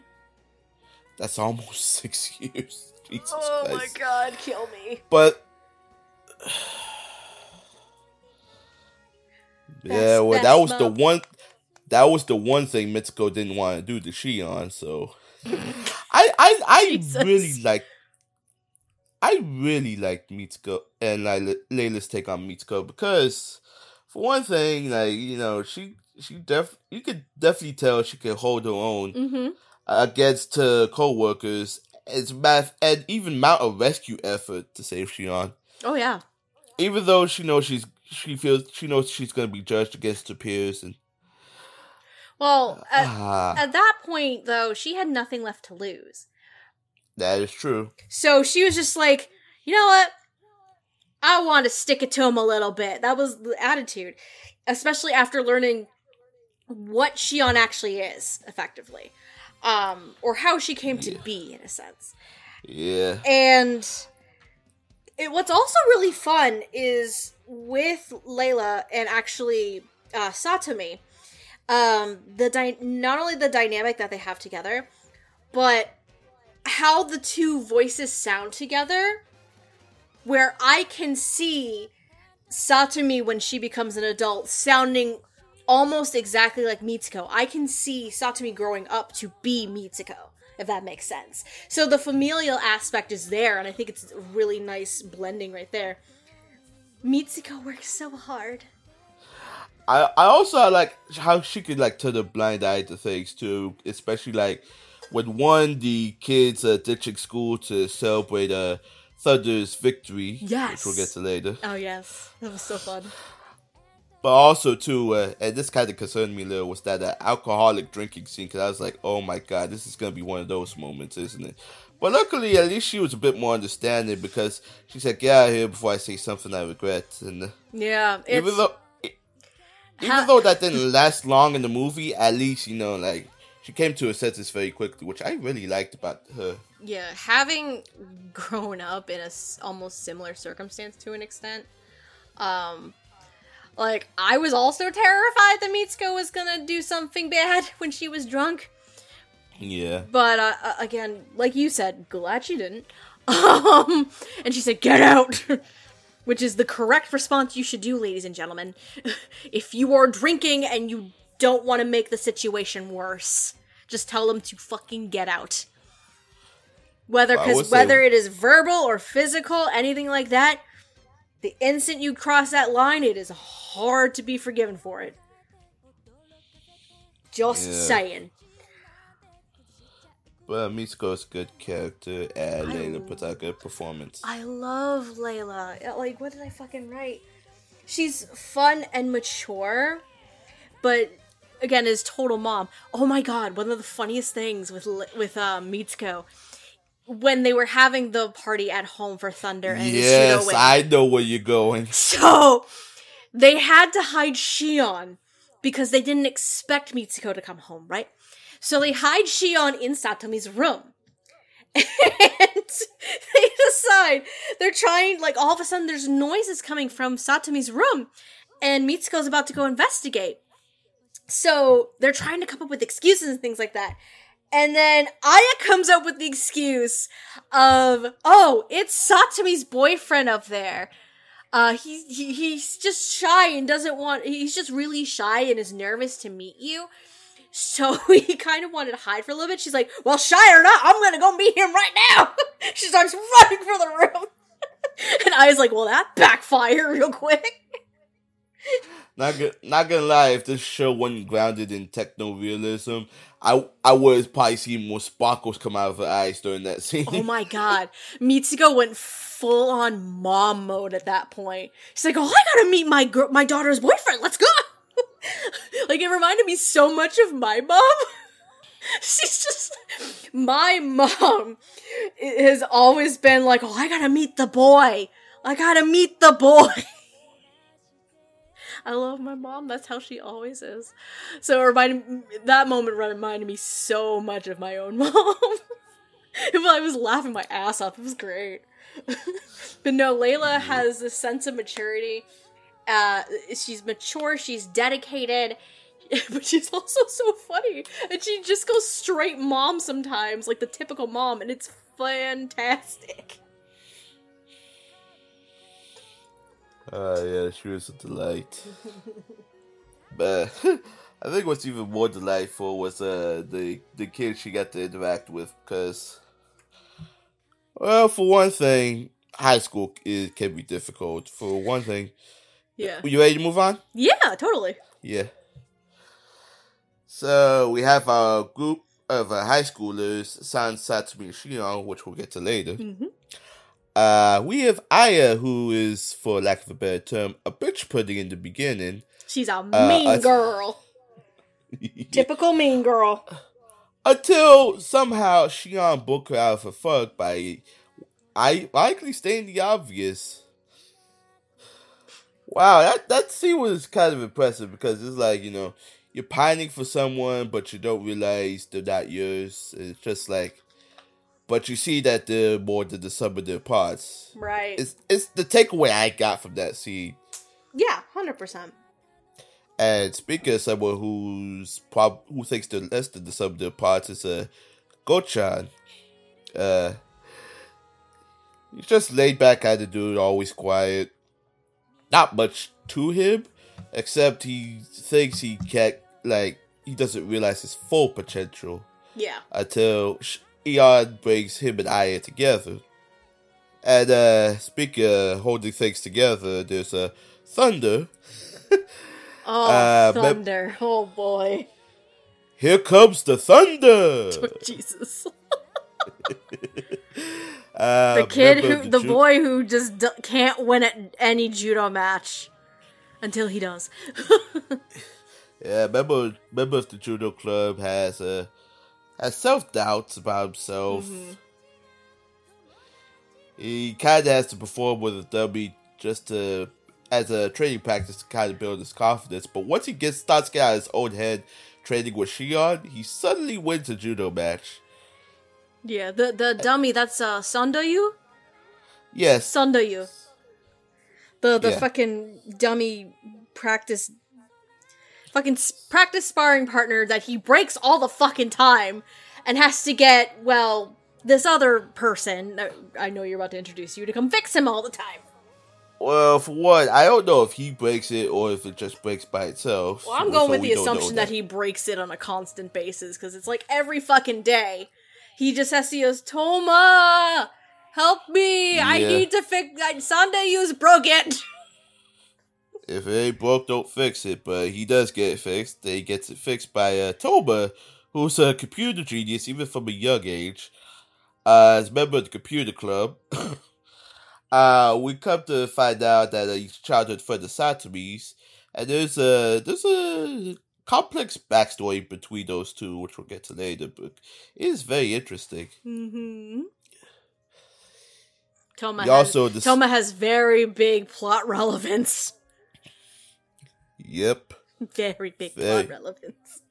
That's almost six years. Jesus oh Christ. My god, kill me. But... yeah, well, that was up. the one... That was the one thing Mitsuko didn't want to do to Shion, so... I I, I really like... I really like Mitsuko and Layla, Layla's take on Mitsuko, because, for one thing, like, you know, she... she def- You could definitely tell she could hold her own. Mm-hmm. Against her co-workers, it's math, and even mount a rescue effort to save Shion. Oh yeah. Even though she knows she's she feels she knows she's going to be judged against her peers. And well, at, uh, at that point though, she had nothing left to lose. That is true. So she was just like, you know what? I want to stick it to him a little bit. That was the attitude, especially after learning what Shion actually is, effectively, um, or how she came yeah. to be, in a sense. Yeah. And it, what's also really fun is with Layla and actually uh, Satomi, um, the di- not only the dynamic that they have together, but how the two voices sound together, where I can see Satomi when she becomes an adult sounding almost exactly like Mitsuko. I can see Satomi growing up to be Mitsuko, if that makes sense. So the familial aspect is there, and I think it's a really nice blending right there. Mitsuko works so hard. I I also like how she could like turn a blind eye to things too, especially like when one, the kids are ditching school to celebrate uh, Thunder's victory, yes. which we'll get to later. Oh, yes. That was so fun. But also, too, uh, and this kind of concerned me a little, was that uh, alcoholic drinking scene, because I was like, oh my god, this is going to be one of those moments, isn't it? But luckily, at least she was a bit more understanding, because she's like, get out of here before I say something I regret. And uh, yeah, it's... Even though, it, even How... though that didn't last long in the movie, at least, you know, like... She came to her senses very quickly, which I really liked about her. Yeah, having grown up in a s- almost similar circumstance to an extent, um, like, I was also terrified that Mitsuko was gonna do something bad when she was drunk. Yeah. But, uh, again, like you said, glad she didn't. Um, and she said, get out! Which is the correct response you should do, ladies and gentlemen. If you are drinking and you don't want to make the situation worse. Just tell them to fucking get out. Whether cause whether it is verbal or physical, anything like that, the instant you cross that line, it is hard to be forgiven for it. Just yeah. saying. Well, Mitsuko's good character, and Layla puts out good performance. I love Layla. Like, what did I fucking write? She's fun and mature, but... Again, his total mom. Oh my god, one of the funniest things with with um, Mitsuko, when they were having the party at home for Thunder and yes, Shion. I know where you're going. So, they had to hide Shion, because they didn't expect Mitsuko to come home, right? So they hide Shion in Satomi's room. And they decide, they're trying, like all of a sudden there's noises coming from Satomi's room, and Mitsuko's about to go investigate. So they're trying to come up with excuses and things like that. And then Aya comes up with the excuse of, oh, it's Satomi's boyfriend up there. Uh, he, he he's just shy and doesn't want, he's just really shy and is nervous to meet you. So he kind of wanted to hide for a little bit. She's like, well, shy or not, I'm going to go meet him right now. She starts running for the room. And Aya's like, well, that backfired real quick. Not gonna, not gonna lie, if this show wasn't grounded in techno-realism, I I would probably see more sparkles come out of her eyes during that scene. Oh my god. Mitsuko went full-on mom mode at that point. She's like, oh, I gotta meet my gr- my daughter's boyfriend, let's go! Like, it reminded me so much of my mom. She's just... My mom has always been like, oh, I gotta meet the boy. I gotta meet the boy. I love my mom. That's how she always is. So it reminded, that moment reminded me so much of my own mom. I was laughing my ass off. It was great. But no, Layla has this sense of maturity. Uh, she's mature. She's dedicated. But she's also so funny. And she just goes straight mom sometimes, like the typical mom. And it's fantastic. Oh, uh, yeah, she was a delight. But I think what's even more delightful was uh, the, the kid she got to interact with, because, well, for one thing, high school is, can be difficult. For one thing. Yeah. You ready to move on? Yeah, totally. Yeah. So we have our group of uh, high schoolers, San, Satsumi, and Shion, which we'll get to later. Mm-hmm. Uh, we have Aya, who is, for lack of a better term, a bitch pudding in the beginning. She's a mean uh, girl. Typical mean girl. Until somehow Shion booked her out of her fuck by I likely stating the obvious. Wow, that, that scene was kind of impressive because it's like, you know, you're pining for someone, but you don't realize they're not yours. It's just like, but you see that they're more than the sum of their parts. Right. It's, it's the takeaway I got from that scene. Yeah, one hundred percent. And speaking of someone who's prob- who thinks they're less than the sum of their parts, it's a uh, Go-chan. Uh, he's just laid back kind of dude, always quiet. Not much to him, except he thinks he can't, like, he doesn't realize his full potential. Yeah. Until Ian brings him and Aya together. And uh, speaking of holding things together, there's a uh, Thunder. Oh, uh, Thunder. Me- oh, boy. Here comes the Thunder! Oh, Jesus. uh, the kid who, the, the ju- boy who just d- can't win at any judo match. Until he does. Yeah, member, member of the judo club has, uh, has self-doubts about himself. Mm-hmm. He kind of has to perform with a dummy just to... as a training practice to kind of build his confidence. But once he gets starts getting out of his own head training with Shion, he suddenly wins a judo match. Yeah, the the dummy, that's uh, Sandayu? Yes. Sandayu. The the yeah. fucking dummy practice... fucking practice sparring partner that he breaks all the fucking time and has to get, well, this other person, I know you're about to introduce you, to come fix him all the time. Well, for one, I don't know if he breaks it or if it just breaks by itself. Well, I'm going so with the assumption that. that he breaks it on a constant basis, because it's like every fucking day. He just has to use, Toma! Help me! Yeah. I need to fix... Sandayu's broke it! If it ain't broke, don't fix it. But he does get it fixed. He gets it fixed by uh, Toma, who's a computer genius, even from a young age. Uh, as a member of the computer club... Uh, we come to find out that he's a childhood friend of Satomi's, and there's a there's a complex backstory between those two, which we'll get to later. But it is very interesting. Mm-hmm. Toma he has also dis- Toma has very big plot relevance. Yep. Very big very. plot relevance.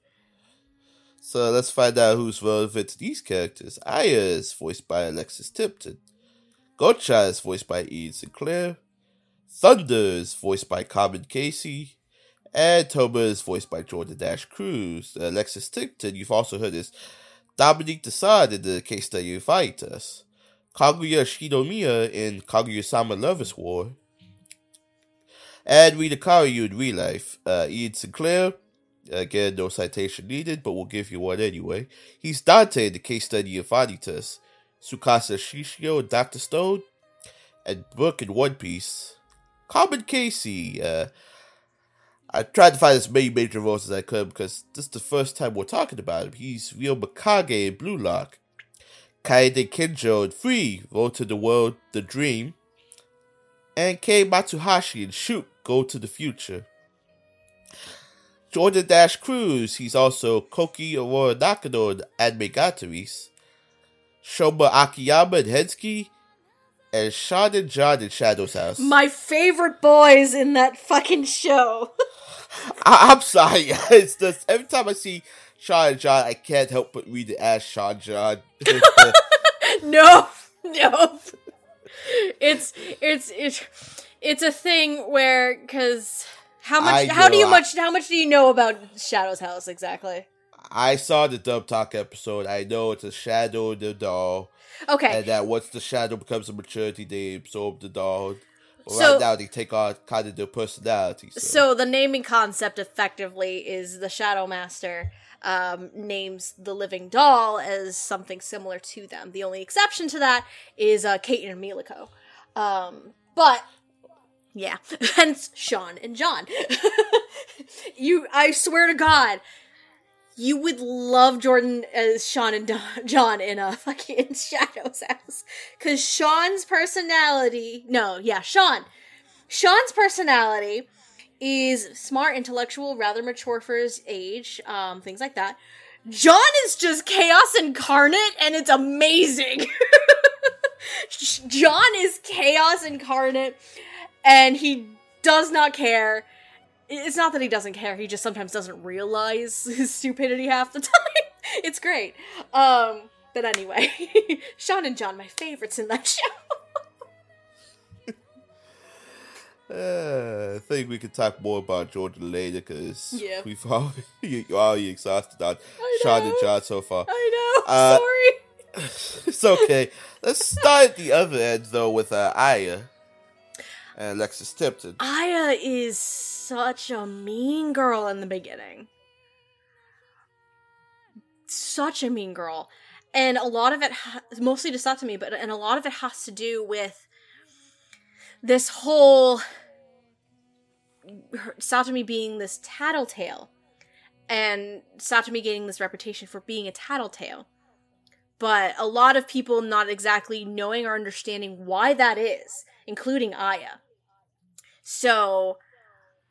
So let's find out who's relevant to these characters. Aya is voiced by Alexis Tipton. Go-chan is voiced by Ian Sinclair. Thunder is voiced by Carmen Casey. And Toma is voiced by Jordan Dash Cruz. Uh, Alexis Tipton, you've also heard this. Dominique Desaad in the case that you fight us. Kaguya Shinomiya in Kaguya-sama Love is War. And Rita Karyu in Real Life. Uh, Ian Sinclair, again, no citation needed, but we'll give you one anyway. He's Dante in the case study of Vanitas. Tsukasa Shishio and Doctor Stone, and Brooke in One Piece. Carmen Casey. Uh, I tried to find as many major roles as I could because this is the first time we're talking about him. He's Ryo Mikage in Blue Lock. Kaede Kinjo in Free, Road to the World, The Dream. And Kei Matsuhashi in Shoot, Go to the Future. Jordan Dash Cruz. He's also Koki Aurora Nakano in Anime Gatoris. Shoma Akiyama and Hensky, and Sean and John in Shadow's House. My favorite boys in that fucking show. I- I'm sorry. It's just, every time I see Sean and John, I can't help but read it as Sean John. No, no. It's, it's, it's, it's a thing where, cause how much, I how know, do you I- much, how much do you know about Shadow's House exactly? I saw the Dub Talk episode. I know it's a shadow in the doll. Okay. And that once the shadow becomes a maturity, they absorb the doll. But so, right now, they take on kind of their personality. So. so the naming concept, effectively, is the Shadow Master um, names the living doll as something similar to them. The only exception to that is uh, Caitlin and Miliko. Um, but... Yeah. Hence, Sean and John. You, I swear to God... You would love Jordan as Sean and Don, John in a fucking Shadow's House. Because Sean's personality... No, yeah, Sean. Sean's personality is smart, intellectual, rather mature for his age, um, things like that. John is just chaos incarnate, and it's amazing. John is chaos incarnate, and he does not care. It's not that he doesn't care, he just sometimes doesn't realize his stupidity half the time. It's great. Um, but anyway, Sean and John, my favorites in that show. uh, I think we could talk more about Jordan later, because yeah. we've already, you're already exhausted on Sean and John so far. I know, uh, sorry. It's okay. Let's start at the other end, though, with uh, Aya. And Alexis Tipton. Aya is such a mean girl in the beginning. Such a mean girl. And a lot of it, ha- mostly to Satomi, but and a lot of it has to do with this whole Satomi being this tattletale. And Satomi getting this reputation for being a tattletale. But a lot of people not exactly knowing or understanding why that is, including Aya. So,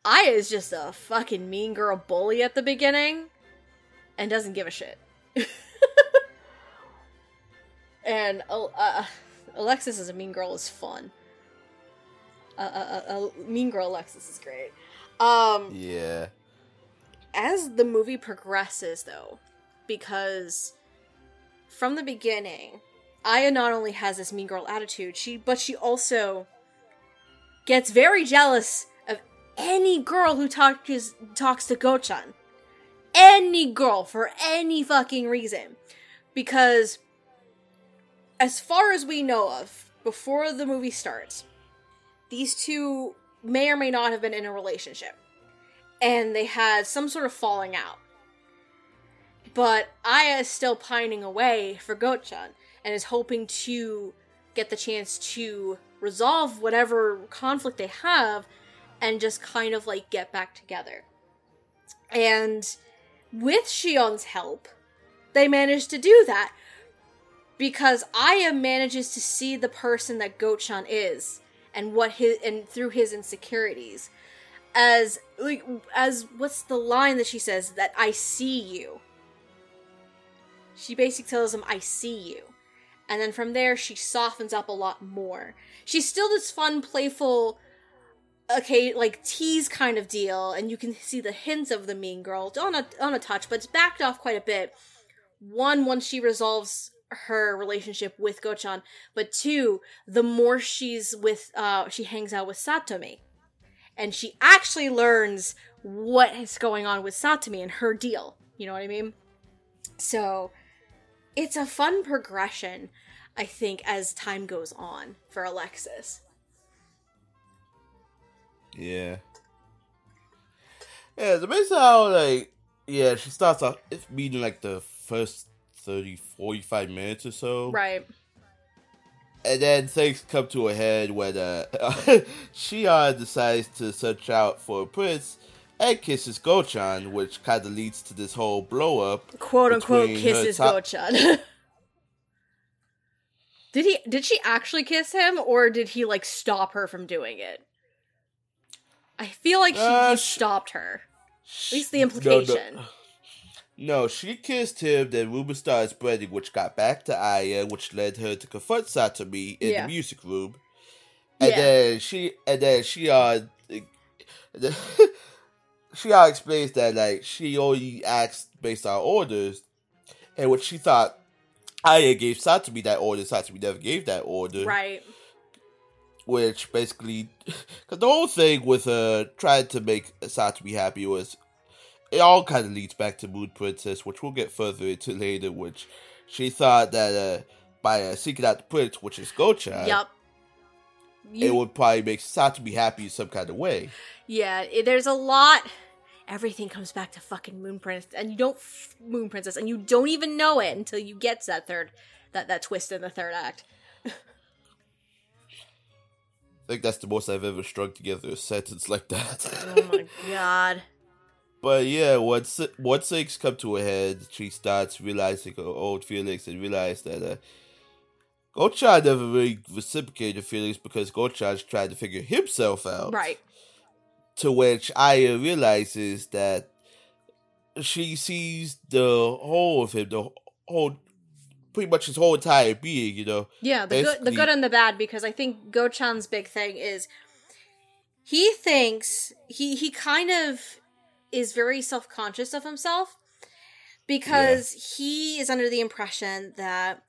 Aya is just a fucking mean girl bully at the beginning, and doesn't give a shit. And uh, Alexis as a mean girl is fun. A uh, uh, uh, mean girl Alexis is great. Um, yeah. As the movie progresses, though, because from the beginning, Aya not only has this mean girl attitude, she but she also gets very jealous of any girl who talks talks to Go-chan. Any girl, for any fucking reason. Because, as far as we know of, before the movie starts, these two may or may not have been in a relationship. And they had some sort of falling out. But Aya is still pining away for Go-chan. And is hoping to get the chance to resolve whatever conflict they have and just kind of, like, get back together. And with Shion's help, they manage to do that because Aya manages to see the person that Go-chan is and what his and through his insecurities as, like, as what's the line that she says? That I see you. She basically tells him, I see you. And then from there, she softens up a lot more. She's still this fun, playful, okay, like, tease kind of deal. And you can see the hints of the mean girl on a, on a touch, but it's backed off quite a bit. One, once she resolves her relationship with Go-chan. But two, the more she's with, uh, she hangs out with Satomi. And she actually learns what is going on with Satomi and her deal. You know what I mean? So it's a fun progression, I think, as time goes on for Alexis. Yeah. Yeah, it's amazing how, like, yeah, she starts off, it's meeting, like, the first thirty, forty-five minutes or so. Right. And then things come to a head when uh, Shion decides to search out for a prince and kisses Go-chan, which kind of leads to this whole blow-up. Quote-unquote kisses ta- Go-chan. Did he? Did she actually kiss him, or did he, like, stop her from doing it? I feel like she uh, sh- stopped her. At least the implication. No, no. no she kissed him, then rumors started spreading, which got back to Aya, which led her to confront Satomi in yeah. the music room. And yeah. then she... And then she... Uh, She explains that, like, she only acts based on orders, and what she thought Aya gave Satomi that order, Satomi never gave that order. Right. Which basically, because the whole thing with uh, trying to make Satomi happy was, it all kind of leads back to Moon Princess, which we'll get further into later, which she thought that uh, by uh, seeking out the prince, which is Go-chan. Yep. You... It would probably make Satomi happy in some kind of way. Yeah, it, there's a lot. Everything comes back to fucking Moon Princess, and you don't f- Moon Princess, and you don't even know it until you get to that third, that, that twist in the third act. I think that's the most I've ever strung together a sentence like that. Oh my god. But yeah, once once things come to a head, she starts realizing her old feelings and realized that uh, Go-chan never really reciprocated her feelings because Go-chan's trying to figure himself out. Right. To which Aya realizes that she sees the whole of him, the whole, pretty much his whole entire being, you know. Yeah, the good, the good and the bad, because I think Go-chan's big thing is he thinks, he, he kind of is very self-conscious of himself because yeah. he is under the impression that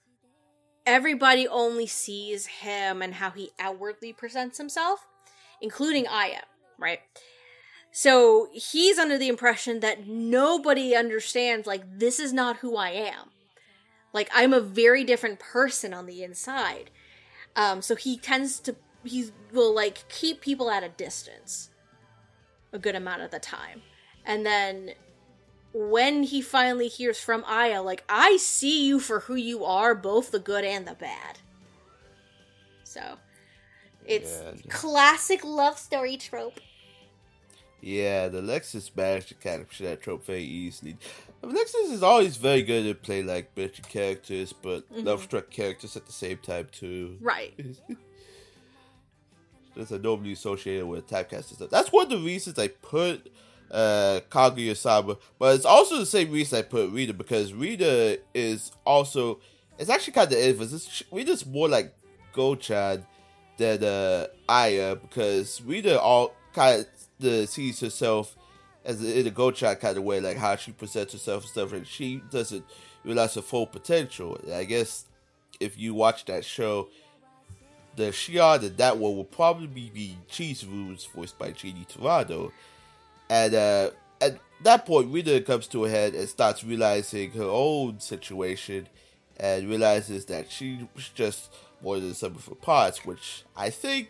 everybody only sees him and how he outwardly presents himself, including Aya, right? So he's under the impression that nobody understands, like, this is not who I am. Like, I'm a very different person on the inside. Um, so he tends to, he will, like, keep people at a distance a good amount of the time. And then when he finally hears from Aya, like, I see you for who you are, both the good and the bad. So, it's yeah, classic love story trope. Yeah, the Alexis managed to capture that trope very easily. I mean, Alexis is always very good at playing, like, bitchy characters, but mm-hmm. love-struck characters at the same time, too. Right. That's normally associated with typecast and stuff. That's one of the reasons I put uh, Kaguya-sama, but it's also the same reason I put Rita, because Rita is also... It's actually kind of inverse. Rita's more like Go-chan than uh, Aya, because Rita all kind of... The, sees herself as a, in a Go-chan kind of way, like how she presents herself and stuff, and she doesn't realize her full potential. And I guess if you watch that show, the Shion and that one will probably be Chizuru, who's voiced by Genie Torado. And uh, at that point, Rita comes to a head and starts realizing her own situation and realizes that she was just more than the sum of her parts, which I think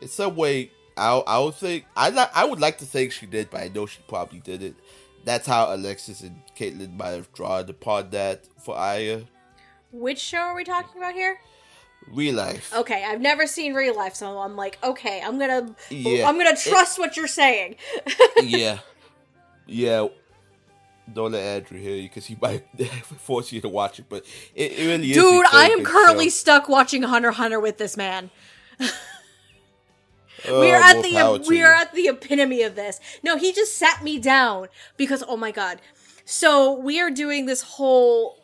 in some way. I I would think I li- I would like to think she did, but I know she probably didn't. That's how Alexis and Caitlin might have drawn upon that for Aya. Which show are we talking about here? Real Life. Okay, I've never seen Real Life, so I'm like, okay, I'm gonna yeah. I'm gonna trust it, what you're saying. yeah, yeah. Don't let Andrew hear you because he might force you to watch it. But it, it really is. Dude, I am currently show. stuck watching Hunter x Hunter with this man. Oh, we are at the we are at the epitome of this. No, he just sat me down because oh my god. So we are doing this whole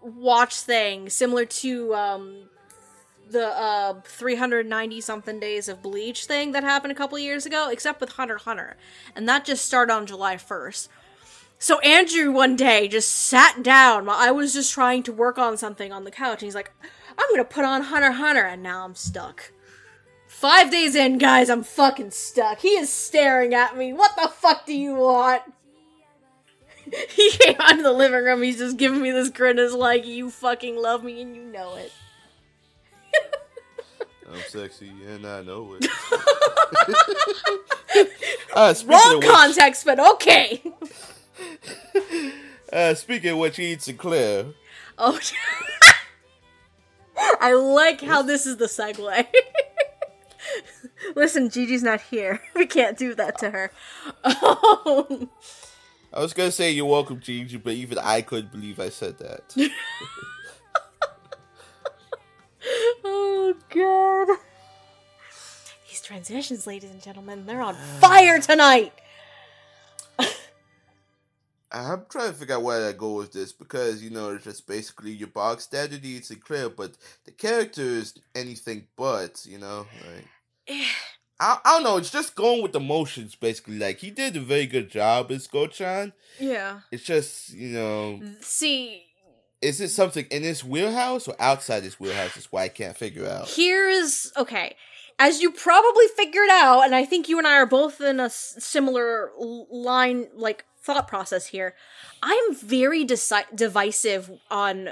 watch thing similar to um, the uh, three hundred ninety something days of Bleach thing that happened a couple years ago, except with Hunter x Hunter, and that just started on July first. So Andrew one day just sat down while I was just trying to work on something on the couch, and he's like, "I'm gonna put on Hunter x Hunter," and now I'm stuck. Five days in, guys, I'm fucking stuck. He is staring at me. What the fuck do you want? He came out of the living room. He's just giving me this grin. Is like, you fucking love me and you know it. I'm sexy and I know it. uh, Wrong which, context, but okay. uh, speaking of which, Ian Sinclair. Oh, I like how this is the segue. Listen, Gigi's not here. We can't do that to her. Um, I was going to say you're welcome, Gigi, but even I couldn't believe I said that. Oh, God. These transitions, ladies and gentlemen, they're on fire tonight. I'm trying to figure out where I go with this because, you know, it's just basically your bog standard needs and clear, but the character is anything but, you know? Like, I, I don't know, it's just going with the motions, basically. Like, he did a very good job as Go-chan. Yeah. It's just, you know... See... Is it something in his wheelhouse or outside his wheelhouse is why I can't figure out? Here's... Okay. As you probably figured out, and I think you and I are both in a similar line, like... thought process here. I'm very deci- divisive on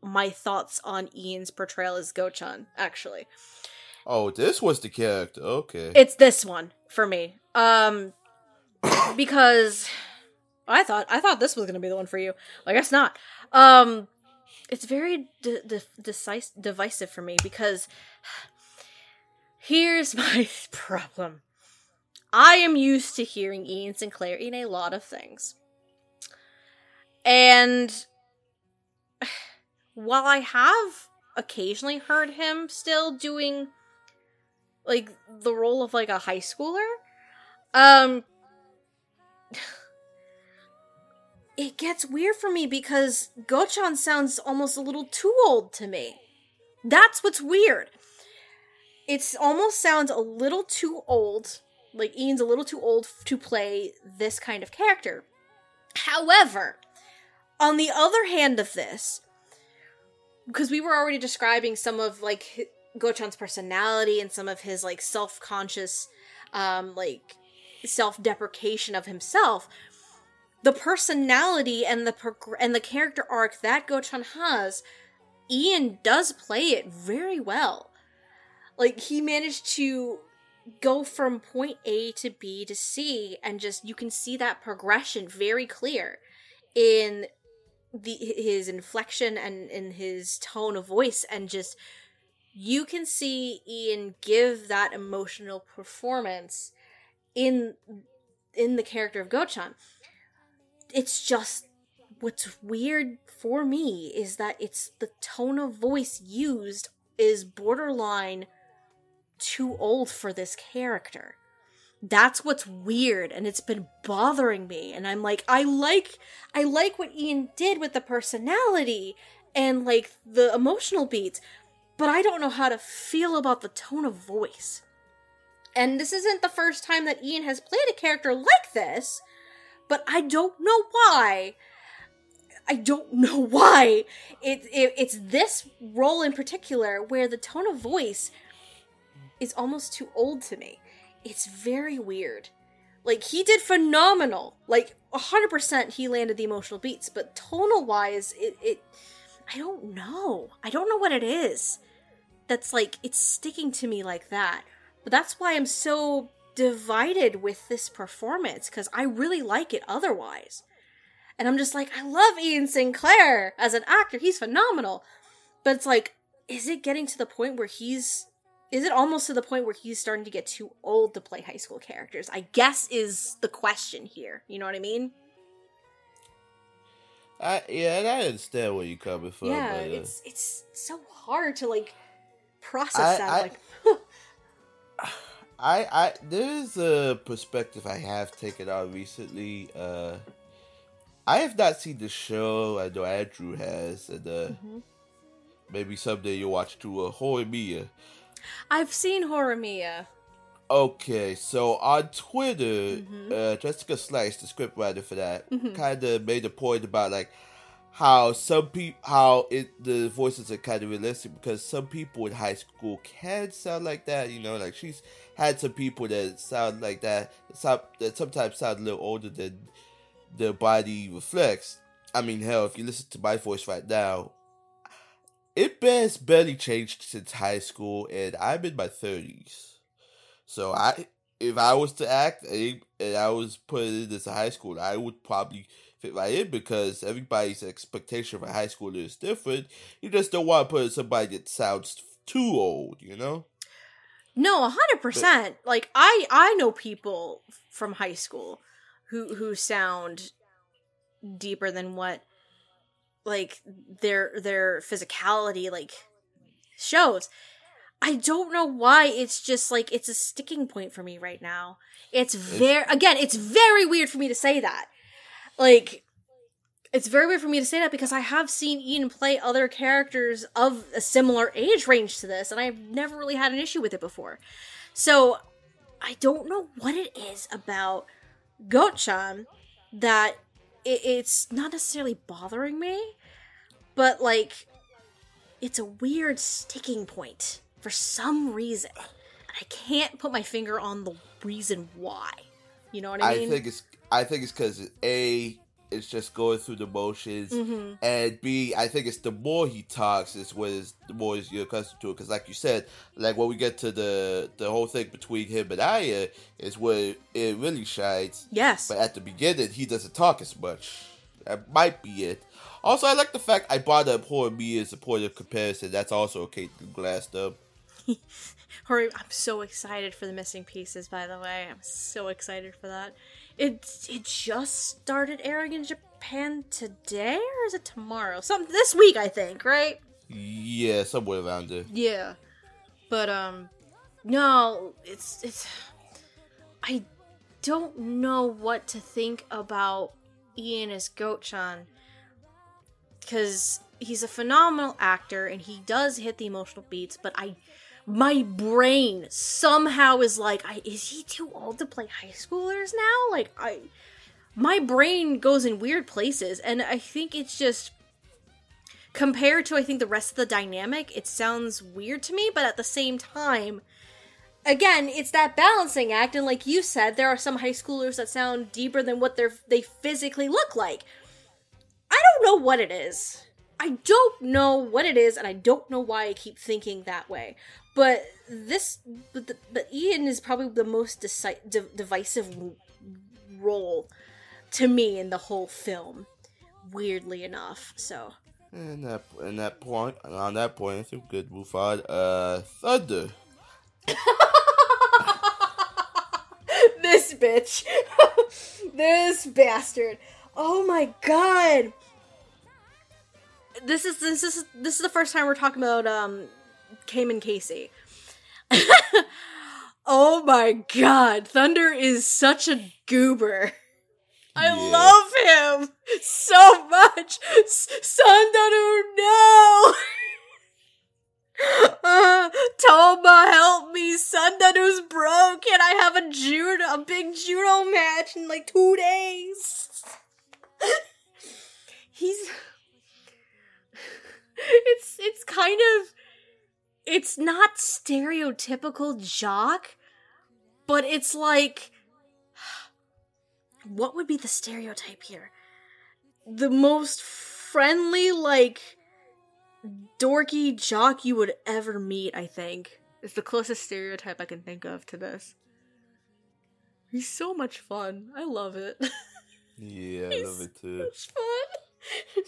my thoughts on Ian's portrayal as Go-chan, actually. Oh, this was the character. Okay. It's this one for me. Um because I thought I thought this was going to be the one for you. I guess not. Um it's very de- de- decis- divisive for me because here's my problem. I am used to hearing Ian Sinclair in a lot of things. And while I have occasionally heard him still doing, like, the role of, like, a high schooler, um, it gets weird for me because Go-chan sounds almost a little too old to me. That's what's weird. It almost sounds a little too old, like, Ian's a little too old to play this kind of character. However, on the other hand of this, because we were already describing some of, like, Go-chan's personality and some of his, like, self-conscious, um, like, self-deprecation of himself, the personality and the prog- and the character arc that Go-chan has, Ian does play it very well. Like, he managed to go from point A to B to C, and just, you can see that progression very clear in the his inflection and in his tone of voice, and just, you can see Ian give that emotional performance in in the character of Go-chan. It's just, what's weird for me is that it's the tone of voice used is borderline too old for this character. That's what's weird, and it's been bothering me, and I'm like, I like I like what Ian did with the personality and, like, the emotional beats, but I don't know how to feel about the tone of voice. And this isn't the first time that Ian has played a character like this, but I don't know why. I don't know why. It, it it's this role in particular where the tone of voice is almost too old to me. It's very weird. Like, he did phenomenal. Like, one hundred percent he landed the emotional beats, but tonal-wise, it, it... I don't know. I don't know what it is that's, like, it's sticking to me like that. But that's why I'm so divided with this performance, because I really like it otherwise. And I'm just like, I love Ian Sinclair as an actor. He's phenomenal. But it's like, is it getting to the point where he's... Is it almost to the point where he's starting to get too old to play high school characters? I guess is the question here. You know what I mean? I yeah, and I understand where you're coming from. Yeah, but, uh, it's it's so hard to, like, process I, that. I, like, I I there is a perspective I have taken on recently. Uh, I have not seen the show. I know Andrew has, and uh, mm-hmm. maybe someday you'll watch to a Horimiya. I've seen Horimiya. Okay, so on Twitter, mm-hmm. uh, Jessica Slice, the scriptwriter for that, mm-hmm. kind of made a point about, like, how some people, how it, the voices are kind of realistic, because some people in high school can sound like that, you know, like, she's had some people that sound like that, some, that sometimes sound a little older than their body reflects. I mean, hell, if you listen to my voice right now, it has barely changed since high school, and I'm in my thirties. So I, if I was to act and I was put in as a high schooler, I would probably fit right in, because everybody's expectation for high school is different. You just don't want to put in somebody that sounds too old, you know? No, one hundred percent. But, like, I, I know people from high school who who sound deeper than what, like, their their physicality, like, shows. I don't know why. It's just, like, it's a sticking point for me right now. It's very, again, it's very weird for me to say that. Like, it's very weird for me to say that, because I have seen Ian play other characters of a similar age range to this, and I've never really had an issue with it before. So, I don't know what it is about Go-chan that it's not necessarily bothering me, but, like, it's a weird sticking point for some reason. I can't put my finger on the reason why. You know what I mean? I think it's I think it's because, A, it's just going through the motions, mm-hmm. and B, I think it's the more he talks, it's what is the more you're accustomed to it. Because, like you said, like, when we get to the the whole thing between him and Aya, is where it really shines. Yes. But at the beginning, he doesn't talk as much. That might be it. Also, I like the fact I brought up Horimiya as a point of comparison. That's also a Caitlin Glass dub. Hori- I'm so excited for the missing pieces, by the way. I'm so excited for that. It, it just started airing in Japan today, or is it tomorrow? Some this week, I think, right? Yeah, somewhere around there. Yeah. But, um, no, it's, it's, I don't know what to think about Ian as Go-chan, because he's a phenomenal actor, and he does hit the emotional beats, but I, my brain somehow is like, I, is he too old to play high schoolers now? Like, I, my brain goes in weird places, and I think it's just, compared to, I think, the rest of the dynamic, it sounds weird to me, but at the same time, again, it's that balancing act, and like you said, there are some high schoolers that sound deeper than what they're, they physically look like. I don't know what it is. I don't know what it is, and I don't know why I keep thinking that way. But this, but, the, but Ian is probably the most deci- de- divisive role to me in the whole film, weirdly enough, so... And that, and that point, and on that point, I think we could move on. Uh, Thunder. This bitch. This bastard. Oh my god. This is this is this is the first time we're talking about um, Carmen Casey. Oh my god, Thunder is such a goober. I yeah. love him so much. Sandaru, no! uh, Toma, help me. Sandaru's broke. Can I have a judo, a big judo match in like two days? He's... It's, it's kind of... It's not stereotypical jock, but it's like... What would be the stereotype here? The most friendly, like, dorky jock you would ever meet, I think. It's the closest stereotype I can think of to this. He's so much fun. I love it. Yeah, I love it too. He's so much fun.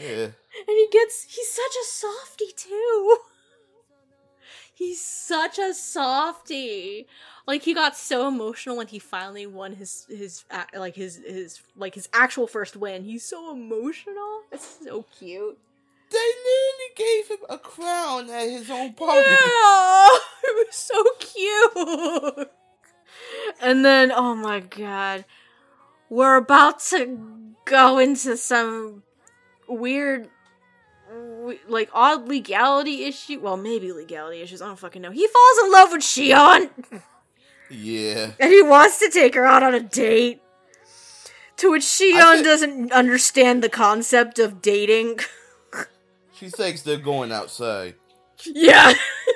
Yeah. And he gets, he's such a softie too. He's such a softie. Like, he got so emotional when he finally won his, his, like, his, his, like, his actual first win. He's so emotional. It's so cute. They literally gave him a crown at his own party. Yeah! It was so cute! And then, oh my god. We're about to go into some weird... like, odd legality issue. Well, maybe legality issues. I don't fucking know. He falls in love with Shion. Yeah. And he wants to take her out on a date. To which Shion th- doesn't understand the concept of dating. She thinks they're going outside. Yeah.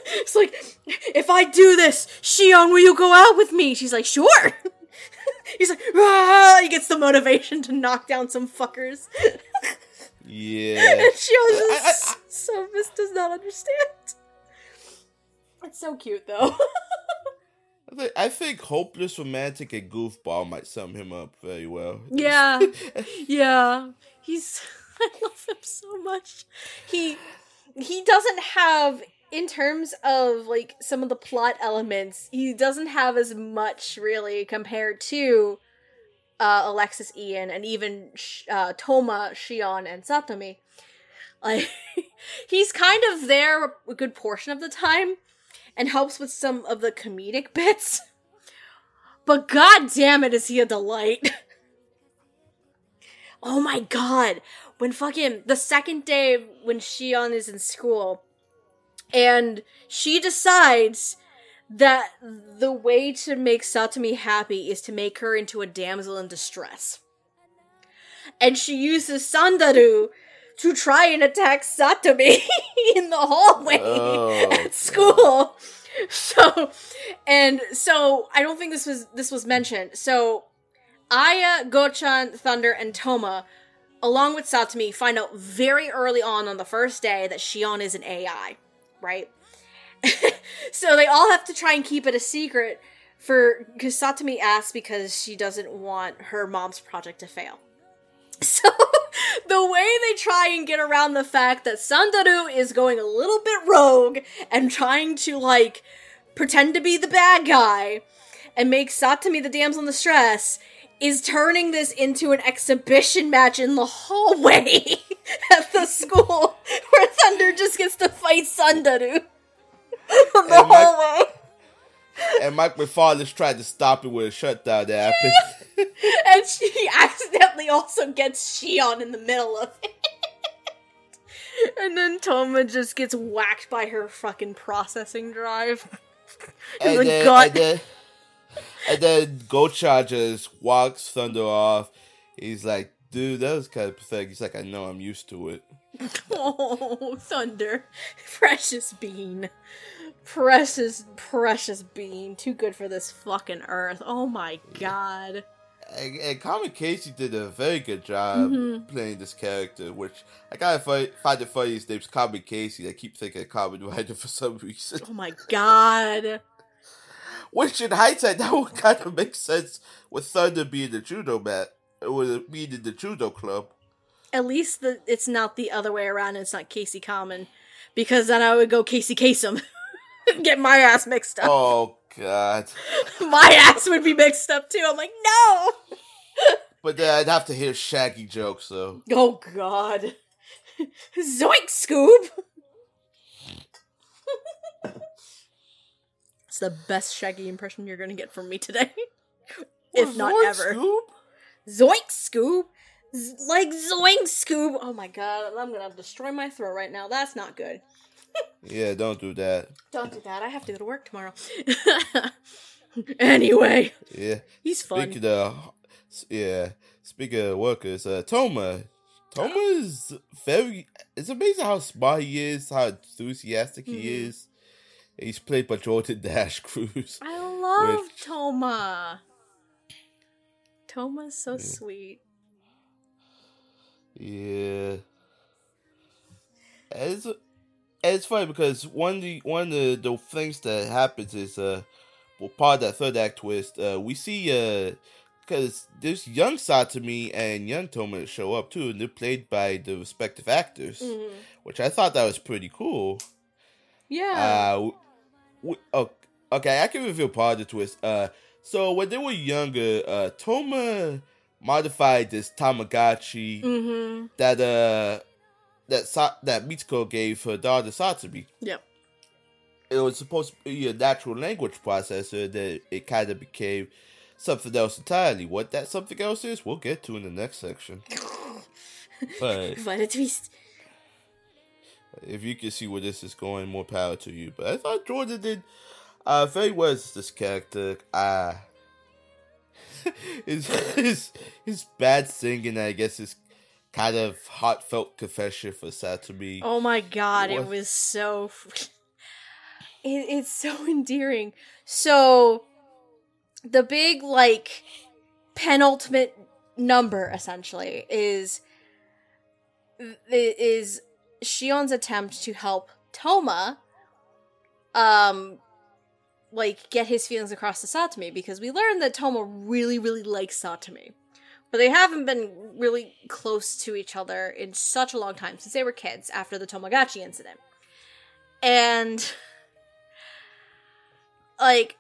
It's like, if I do this, Shion, will you go out with me? She's like, sure. He's like, ah! He gets the motivation to knock down some fuckers. Yeah. And she also so this does not understand. It's so cute though. I, think, I think hopeless romantic and goofball might sum him up very well. Yeah. Yeah. He's I love him so much. He he doesn't have, in terms of like some of the plot elements, he doesn't have as much really compared to Uh, Alexis, Ian, and even uh, Toma, Shion, and Satomi. Like, he's kind of there a good portion of the time, and helps with some of the comedic bits. But god damn it, is he a delight. Oh my god. When fucking, the second day when Shion is in school, and she decides... that the way to make Satomi happy is to make her into a damsel in distress. And she uses Sandaru to try and attack Satomi in the hallway oh, at school. So, and so, I don't think this was, this was mentioned. So, Aya, Go-chan, Thunder, and Toma, along with Satomi, find out very early on on the first day that Shion is an A I, right? So they all have to try and keep it a secret for, because Satomi asks because she doesn't want her mom's project to fail. So The way they try and get around the fact that Sandaru is going a little bit rogue and trying to, like, pretend to be the bad guy and make Satomi the damsel in distress is turning this into an exhibition match in the hallway at the school where Thunder just gets to fight Sandaru in the and hallway. Mike, and Mike McFarlane tried to stop it with a shutdown that happened. And she accidentally also gets Shion in the middle of it. And then Toma just gets whacked by her fucking processing drive. In and the then, gut. And then, and then Go-chan just walks Thunder off. He's like, dude, that was kind of pathetic. He's like, I know, I'm used to it. Oh, Thunder. Precious bean. Precious, precious bean. Too good for this fucking earth. Oh my god. And, and Carmen Casey did a very good job mm-hmm. playing this character, which I gotta find, find it funny. His name's Carmen Casey. I keep thinking of Carmen Ryder for some reason. Oh my god. Which, in hindsight, that would kind of make sense with Thunder being the judo mat. It would be the judo club. At least the, it's not the other way around and it's not Casey Common. Because then I would go Casey Kasem. Get my ass mixed up. Oh, God. My ass would be mixed up, too. I'm like, no! But then I'd have to hear Shaggy jokes, so. Oh, God. Zoink, Scoob! It's the best Shaggy impression you're going to get from me today. If not Zoink, ever. Scoob? Zoink, Scoob! Z- like, Zoink, Scoob! Oh, my God. I'm going to destroy my throat right now. That's not good. Yeah, don't do that. Don't do that. I have to go to work tomorrow. Anyway. Yeah. He's fun. Speaking of, yeah. Speaking of workers, uh, Toma. Toma is very... It's amazing how smart he is, how enthusiastic mm-hmm. he is. He's played by Jordan Dash Cruz. I love which... Toma. Toma's so yeah. sweet. Yeah. As... And it's funny because one of the one of the, the things that happens is uh, well, part of that third act twist. Uh, we see uh, because there's young Satomi and young Toma show up too, and they're played by the respective actors, mm-hmm. which I thought that was pretty cool. Yeah. Uh, we, oh, okay, I can reveal part of the twist. Uh, so when they were younger, uh, Toma modified this Tamagotchi mm-hmm. that uh. That Sa- that Mitsuko gave her daughter Satomi. Yep. It was supposed to be a natural language processor that it kind of became something else entirely. What that something else is, we'll get to in the next section. But what a twist. If you can see where this is going, more power to you. But I thought Jordan did uh, very well as this character. Uh, his, his, his bad singing, I guess, is kind of heartfelt confession for Satomi. Oh my god, what? It was so... it, it's so endearing. So, the big, like, penultimate number, essentially, is... is Shion's attempt to help Toma, um, like, get his feelings across to Satomi, because we learned that Toma really, really likes Satomi. But they haven't been really close to each other in such a long time, since they were kids, after the Tomogachi incident. And, like,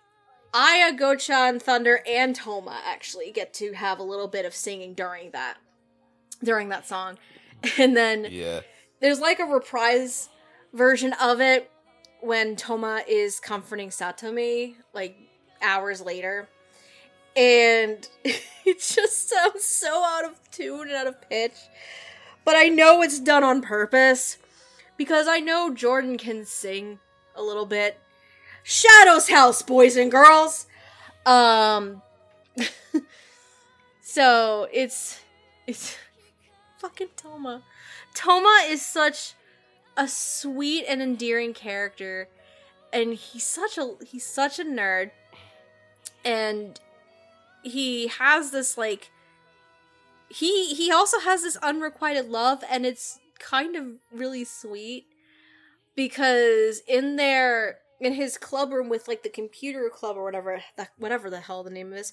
Aya, Go-chan, Thunder, and Toma actually get to have a little bit of singing during that, during that song. And then yeah. there's, like, a reprise version of it when Toma is comforting Satomi, like, hours later. And it just sounds so out of tune and out of pitch. But I know it's done on purpose. Because I know Jordan can sing a little bit. Shadow's House, boys and girls! Um. So, it's... It's... Fucking Toma. Toma is such a sweet and endearing character. And he's such a... He's such a nerd. And... he has this, like, he he also has this unrequited love, and it's kind of really sweet, because in their, in his club room with, like, the computer club or whatever, whatever the hell the name is,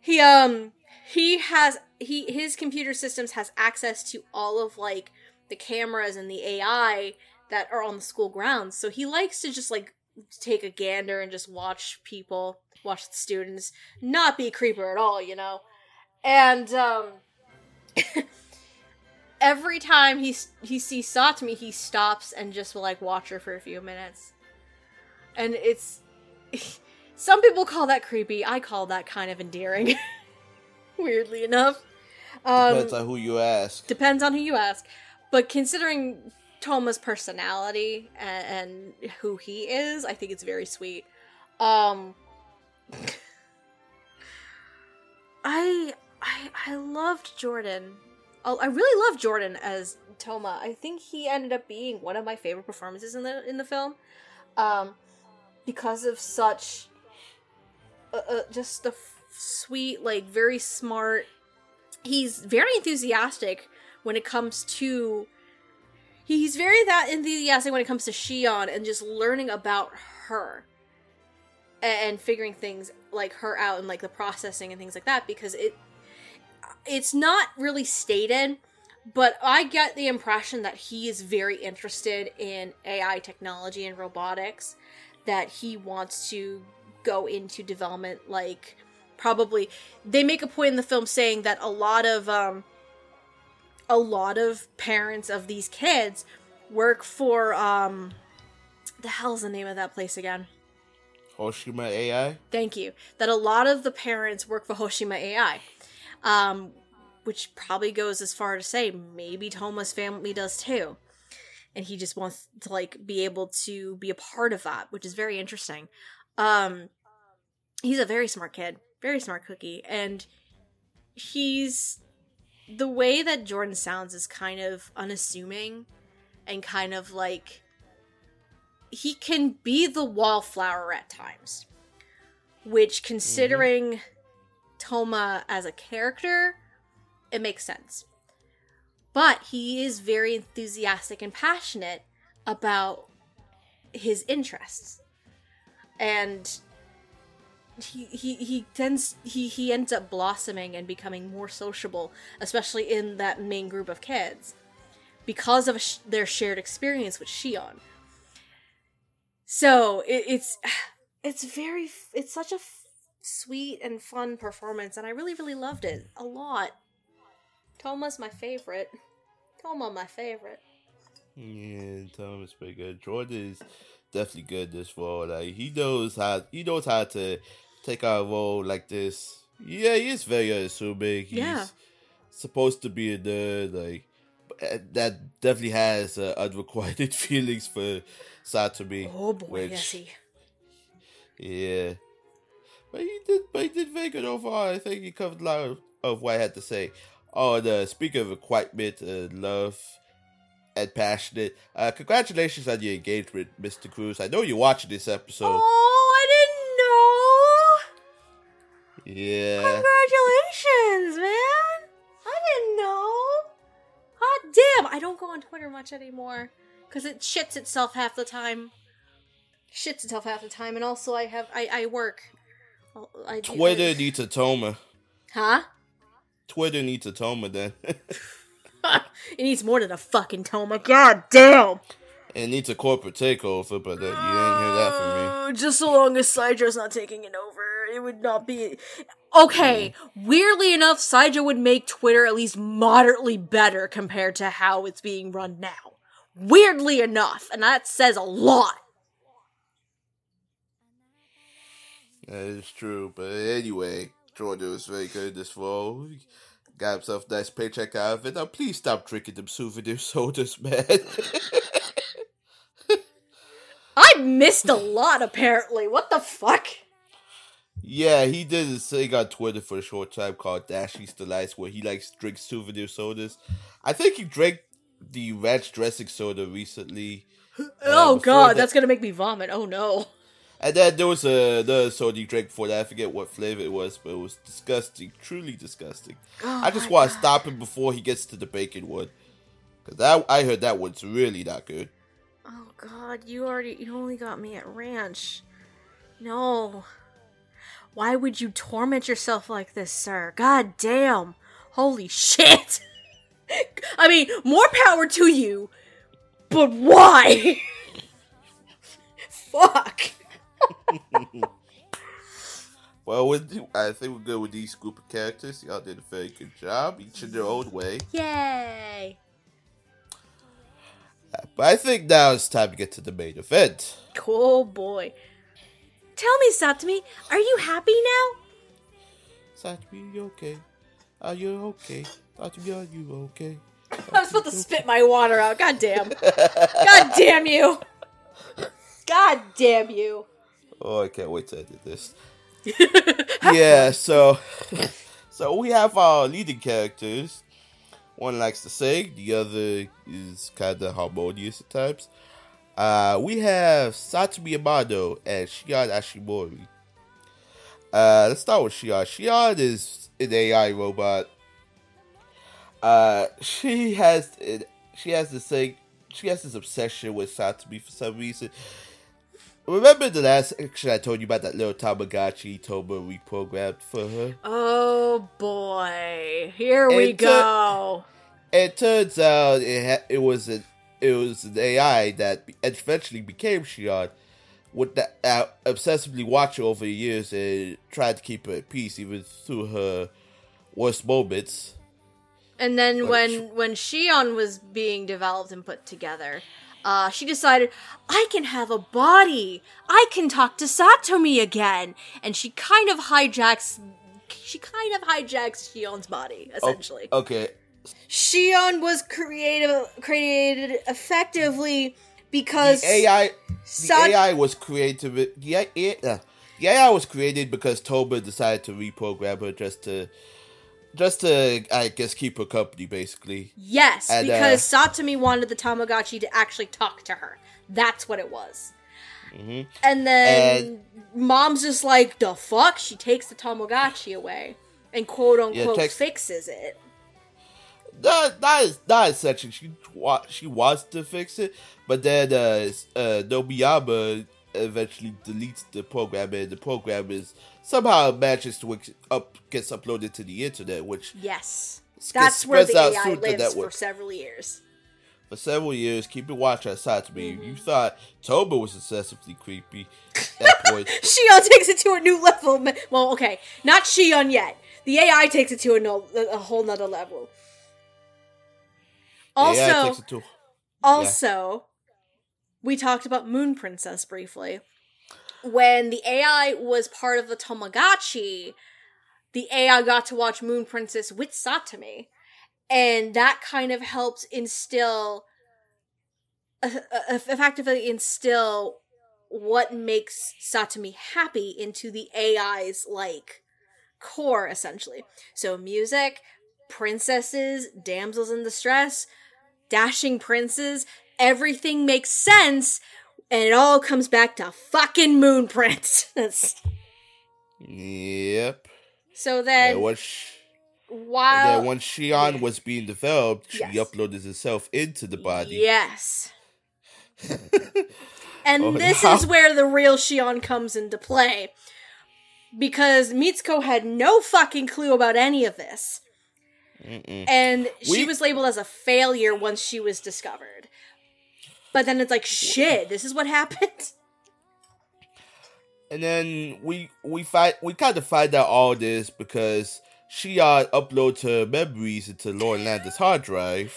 he, um, he has he his computer systems has access to all of like the cameras and the A I that are on the school grounds. So he likes to just like take a gander and just watch people, watch the students, not be a creeper at all, you know. And um every time he he sees Satomi, he stops and just will like watch her for a few minutes. And it's some people call that creepy. I call that kind of endearing. Weirdly enough. Um, depends on who you ask. Depends on who you ask. But considering Toma's personality and, and who he is, I think it's very sweet. Um, I, I I loved Jordan. I really loved Jordan as Toma. I think he ended up being one of my favorite performances in the in the film, um, because of such uh, uh, just the f- sweet, like very smart. He's very enthusiastic when it comes to. He's very that enthusiastic when it comes to Shion and just learning about her and figuring things like her out and like the processing and things like that, because it it's not really stated, but I get the impression that he is very interested in A I technology and robotics, that he wants to go into development, like probably they make a point in the film saying that a lot of um a lot of parents of these kids work for, um, the hell's the name of that place again? Hoshima A I? Thank you. That a lot of the parents work for Hoshima A I. Um, which probably goes as far to say maybe Toma's family does too. And he just wants to, like, be able to be a part of that, which is very interesting. Um, he's a very smart kid. Very smart cookie. And he's... The way that Jordan sounds is kind of unassuming and kind of like he can be the wallflower at times, which considering mm-hmm. Toma as a character, it makes sense. But he is very enthusiastic and passionate about his interests. And He he he tends he he ends up blossoming and becoming more sociable, especially in that main group of kids, because of sh- their shared experience with Shion. So it, it's it's very it's such a f- sweet and fun performance, and I really really loved it a lot. Toma's my favorite. Toma my favorite. Yeah, Toma's pretty good. Jordan is definitely good this role. Like he knows how he knows how to. Take our role like this. Yeah, he is very unassuming. He's yeah. supposed to be a nerd. Like, that definitely has uh, unrequited feelings for Satomi. Oh boy, which, yes he. Yeah, but he did. But he did very good overall. I think he covered a lot of, of what I had to say. Oh, and uh, speaking of requitement, uh, love, and passionate. Uh, congratulations on your engagement, Mister Cruz. I know you're watching this episode. Oh, I didn't. Yeah. Congratulations, man! I didn't know! Hot damn! I don't go on Twitter much anymore. Because it shits itself half the time. Shits itself half the time. And also I have... I, I work. I do, Twitter I, needs a Toma. Huh? Twitter needs a Toma then. It needs more than a fucking Toma. God damn! It needs a corporate takeover, but uh, you ain't hear that from me. Just so long as Sidra's not taking it over. It would not be... Okay, weirdly enough, Saija would make Twitter at least moderately better compared to how it's being run now. Weirdly enough, and that says a lot. That is true, but anyway, Jordan was very good this role. He got himself a nice paycheck out of it. Now please stop drinking them souvenir sodas, man. I missed a lot, apparently. What the fuck? Yeah, he did this thing on Twitter for a short time called Dashi's Delights, where he likes to drink souvenir sodas. I think he drank the ranch dressing soda recently. Uh, oh god, that. that's gonna make me vomit. Oh no. And then there was a, another soda he drank before that. I forget what flavor it was, but it was disgusting. Truly disgusting. Oh, I just want to stop him before he gets to the bacon one. Because that, I heard that one's really not good. Oh god, you already, you only got me at ranch. No. Why would you torment yourself like this, sir? God damn. Holy shit. I mean, more power to you, but why? Fuck. Well, with, I think we're good with these group of characters. Y'all did a very good job, each in their own way. Yay. But I think now it's time to get to the main event. Cool boy. Tell me, Satomi, are you happy now? Satomi, you okay? Are you okay? Satomi, are you okay? Satomi, I was about to okay? spit my water out. God damn. God damn you. God damn you. Oh, I can't wait to edit this. Yeah, so so we have our leading characters. One likes to sing, the other is kind of harmonious at times. Uh, we have Satomi Amano and Shion Ashimori. Uh, let's start with Shion. Shion is an A I robot. Uh, she has an, she has this thing, she has this obsession with Satomi for some reason. Remember the last section I told you about that little Tamagotchi Toma reprogrammed for her? Oh boy, here and we tu- go. It turns out it ha- it was an it was an A I that eventually became Shion, with that uh, obsessively watched her over the years and tried to keep her at peace even through her worst moments. And then like, when she- when Shion was being developed and put together. Uh, she decided, I can have a body. I can talk to Satomi again. And she kind of hijacks, she kind of hijacks Shion's body, essentially. Oh, okay. Shion was creative, created effectively because the A I, the Sat- AI was creative. Yeah, it, uh, the A I was created because Toma decided to reprogram her just to. Just to, I guess, keep her company, basically. Yes, and, because uh, Satomi wanted the Tamagotchi to actually talk to her. That's what it was. Mm-hmm. And then and, Mom's just like, the fuck? She takes the Tamagotchi away and quote-unquote yeah, text- fixes it. Not, not, as, not as such. She, wa- she wants to fix it, but then uh, uh, Nomiyama eventually deletes the program, and the program is... somehow manages to up gets uploaded to the internet, which yes, that's where the A I lives for several years. For several years, keep your watch outside to me. Mm-hmm. You thought Toma was excessively creepy at point. Shion takes it to a new level. Well, okay, not Shion yet. The A I takes it to a, no, a whole nother level. Also, A I takes it to, also, yeah. We talked about Moon Princess briefly. When the A I was part of the Tamagotchi, the A I got to watch Moon Princess with Satomi. And that kind of helped instill, uh, effectively instill what makes Satomi happy into the A I's, like, core, essentially. So music, princesses, damsels in distress, dashing princes, everything makes sense. And it all comes back to fucking Moon Princess. Yep. So then... And she, while... And then once Shion yeah. was being developed, she yes. uploaded herself into the body. Yes. And oh, this no. is where the real Shion comes into play. Because Mitsuko had no fucking clue about any of this. Mm-mm. And she we- was labeled as a failure once she was discovered. But then it's like, shit, this is what happened? And then we we find we kind of find out all this because Shion uploads her memories into Lauren Lander's hard drive.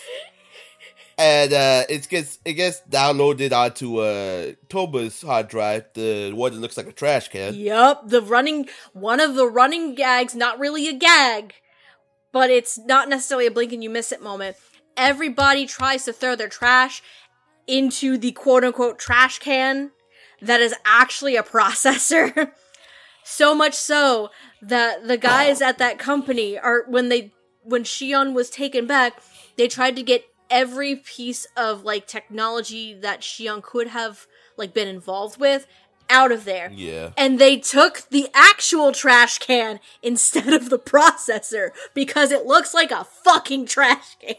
And uh, it gets it gets downloaded onto uh, Toma's hard drive, the one that looks like a trash can. Yup, the running one of the running gags, not really a gag, but it's not necessarily a blink and you miss it moment. Everybody tries to throw their trash into the quote-unquote trash can that is actually a processor. So much so that the guys oh. at that company are when they when Shion was taken back, they tried to get every piece of like technology that Shion could have like been involved with out of there. Yeah. And they took the actual trash can instead of the processor because it looks like a fucking trash can.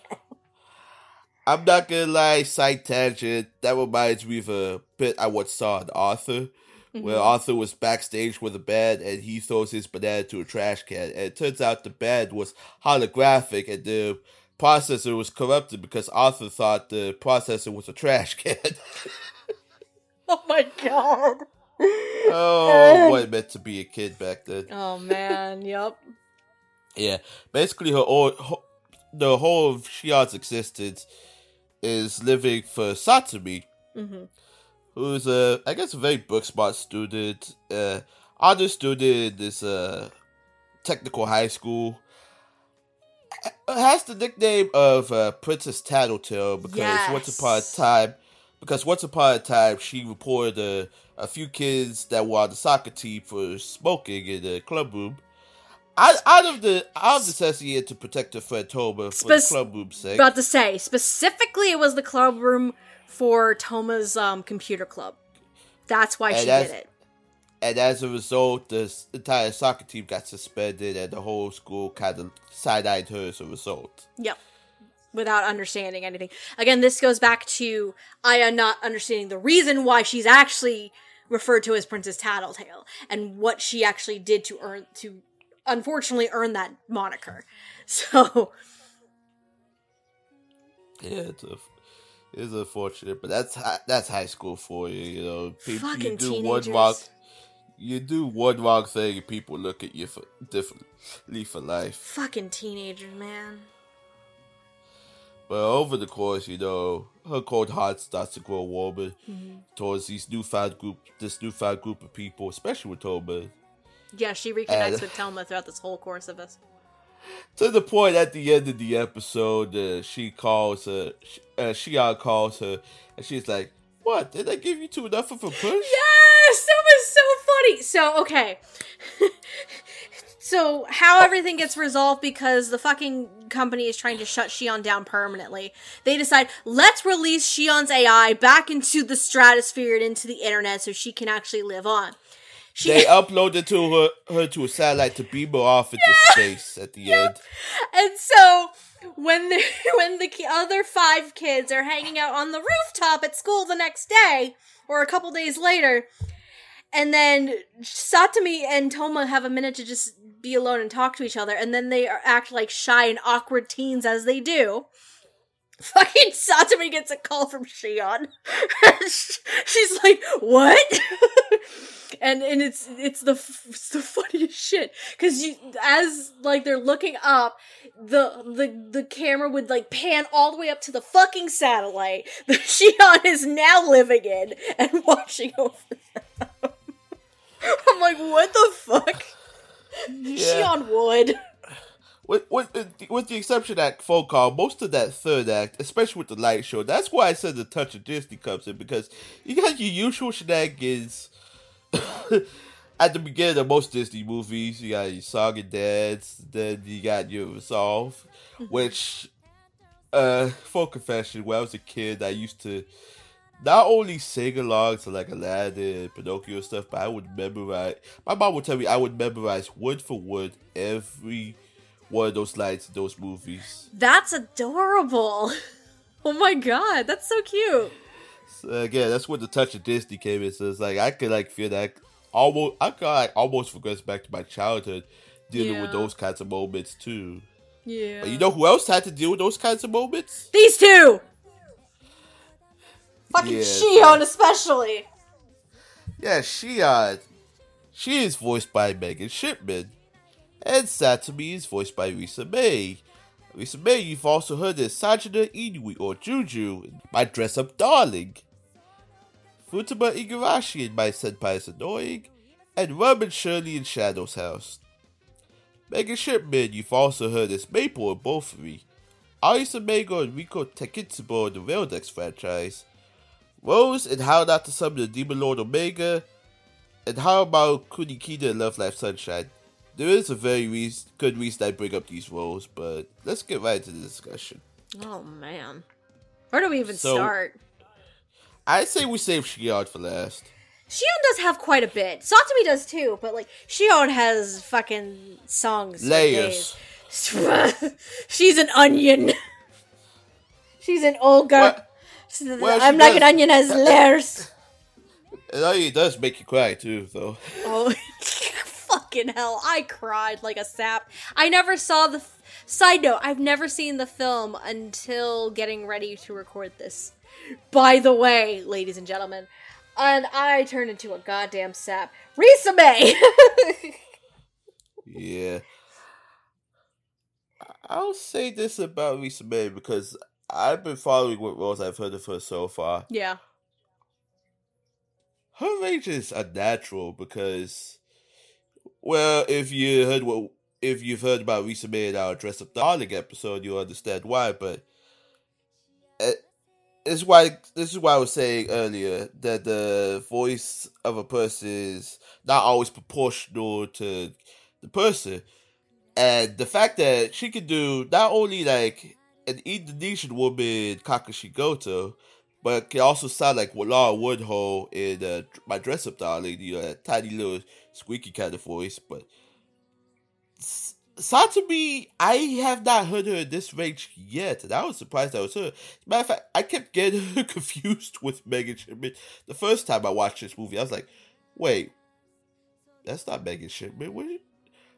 I'm not gonna lie, side tangent, that reminds me of a bit I once saw on Arthur, mm-hmm. where Arthur was backstage with a bed and he throws his banana to a trash can. And it turns out the bed was holographic and the processor was corrupted because Arthur thought the processor was a trash can. Oh my god. Oh, what it meant to be a kid back then. Oh man, yep. Yeah, basically her, all, her the whole of Shion's existence is living for Satomi, mm-hmm. who's a, I guess, a very book smart student, uh, honor student in this uh, technical high school. Has the nickname of uh, Princess Tattletale because yes. once upon a time, because once upon a time she reported a, a few kids that were on the soccer team for smoking in the club room. Out, out of the out of necessity to protect her friend Toma for Spec- the club room's sake. About to say specifically, it was the club room for Toma's um, computer club. That's why and she as, did it. And as a result, the entire soccer team got suspended, and the whole school kind of side-eyed her as a result. Yep, without understanding anything. Again, this goes back to Aya not understanding the reason why she's actually referred to as Princess Tattletale and what she actually did to earn to. Unfortunately earned that moniker. So yeah, it's, a, it's unfortunate, but that's high, that's high school for you, you know. People, fucking you do teenagers. One wrong, you do one wrong thing and people look at you for, differently for life. Fucking teenagers, man. But over the course, you know, her cold heart starts to grow warmer mm-hmm. towards these newfound group this newfound group of people, especially with Toma. Yeah, she reconnects and, with Thelma throughout this whole course of us. To the point at the end of the episode, uh, she calls her, uh, Shion calls her, and she's like, what, did I give you two enough of a push? Yes! That was so funny! So, okay. So, how everything gets resolved because the fucking company is trying to shut Shion down permanently. They decide, let's release Shion's A I back into the stratosphere and into the internet so she can actually live on. She they uploaded to her, her to a satellite to beam her off into yeah. space at the yep. end. And so when the when the other five kids are hanging out on the rooftop at school the next day or a couple days later, and then Satomi and Toma have a minute to just be alone and talk to each other, and then they are, act like shy and awkward teens as they do. Fucking Satomi gets a call from Shion. She's like, what? And and it's it's the it's the funniest shit because you as like they're looking up, the the the camera would like pan all the way up to the fucking satellite that Shion is now living in and watching over them. I'm like, what the fuck? Yeah. Shion would. With, with, with the exception of that phone call, most of that third act, especially with the light show, that's why I said the touch of Disney comes in, because you got your usual shenanigans at the beginning of most Disney movies. You got your song and dance, then you got your resolve, which, uh, full confession, when I was a kid, I used to not only sing along to like Aladdin and Pinocchio and stuff, but I would memorize, my mom would tell me I would memorize word for word every one of those lines in those movies. That's adorable. Oh my god, that's so cute. So again, that's when the touch of Disney came in. So it's like I could like feel that almost. I could like almost regress back to my childhood, dealing yeah. with those kinds of moments too. Yeah. But you know who else had to deal with those kinds of moments? These two. Fucking yeah, Shion, so. Especially. Yeah, Shion. She is voiced by Megan Shipman. And Satomi is voiced by Risa Mae. Risa Mae, you've also heard as Sajina Inui or Juju in My Dress Up Darling, Futaba Igarashi in My Senpai is Annoying, and Robin Shirley in Shadow's House. Megan Shipman, you've also heard as Maple in both three, Arisa Mego and Riko Takitsubo in the Raildex franchise, Rose in How Not to Summon the Demon Lord Omega, and Harumaru Kunikida in Love Life Sunshine. There is a very reason, good reason I bring up these roles, but let's get right into the discussion. Oh, man. Where do we even so, start? I say we save Shion for last. Shion does have quite a bit. Satomi does too, but like, Shion has fucking songs. Layers. She's an onion. She's an ogre. Well, well, I'm like does, an onion has layers. It does make you cry, too, though. Oh, fucking hell. I cried like a sap. I never saw the... F- Side note, I've never seen the film until getting ready to record this. By the way, ladies and gentlemen. And I turned into a goddamn sap. Risa-may! Yeah. I'll say this about Risa-may because I've been following what roles I've heard of her so far. Yeah. Her range is unnatural because, well, if you heard what if you've heard about Risa-may in our Dress Up the Darling episode, you'll understand why. But uh, this is why this is why I was saying earlier that the voice of a person is not always proportional to the person, and the fact that she can do not only like an Indonesian woman, Kakashi Goto, but it can also sound like Laura Woodhull in uh, My Dress Up Darling, you know, that tiny little squeaky kind of voice. But S- Satomi, I have not heard her in this range yet, and I was surprised that was her. As a matter of fact, I kept getting her confused with Megan Shipman. The first time I watched this movie, I was like, wait, that's not Megan Shipman, what?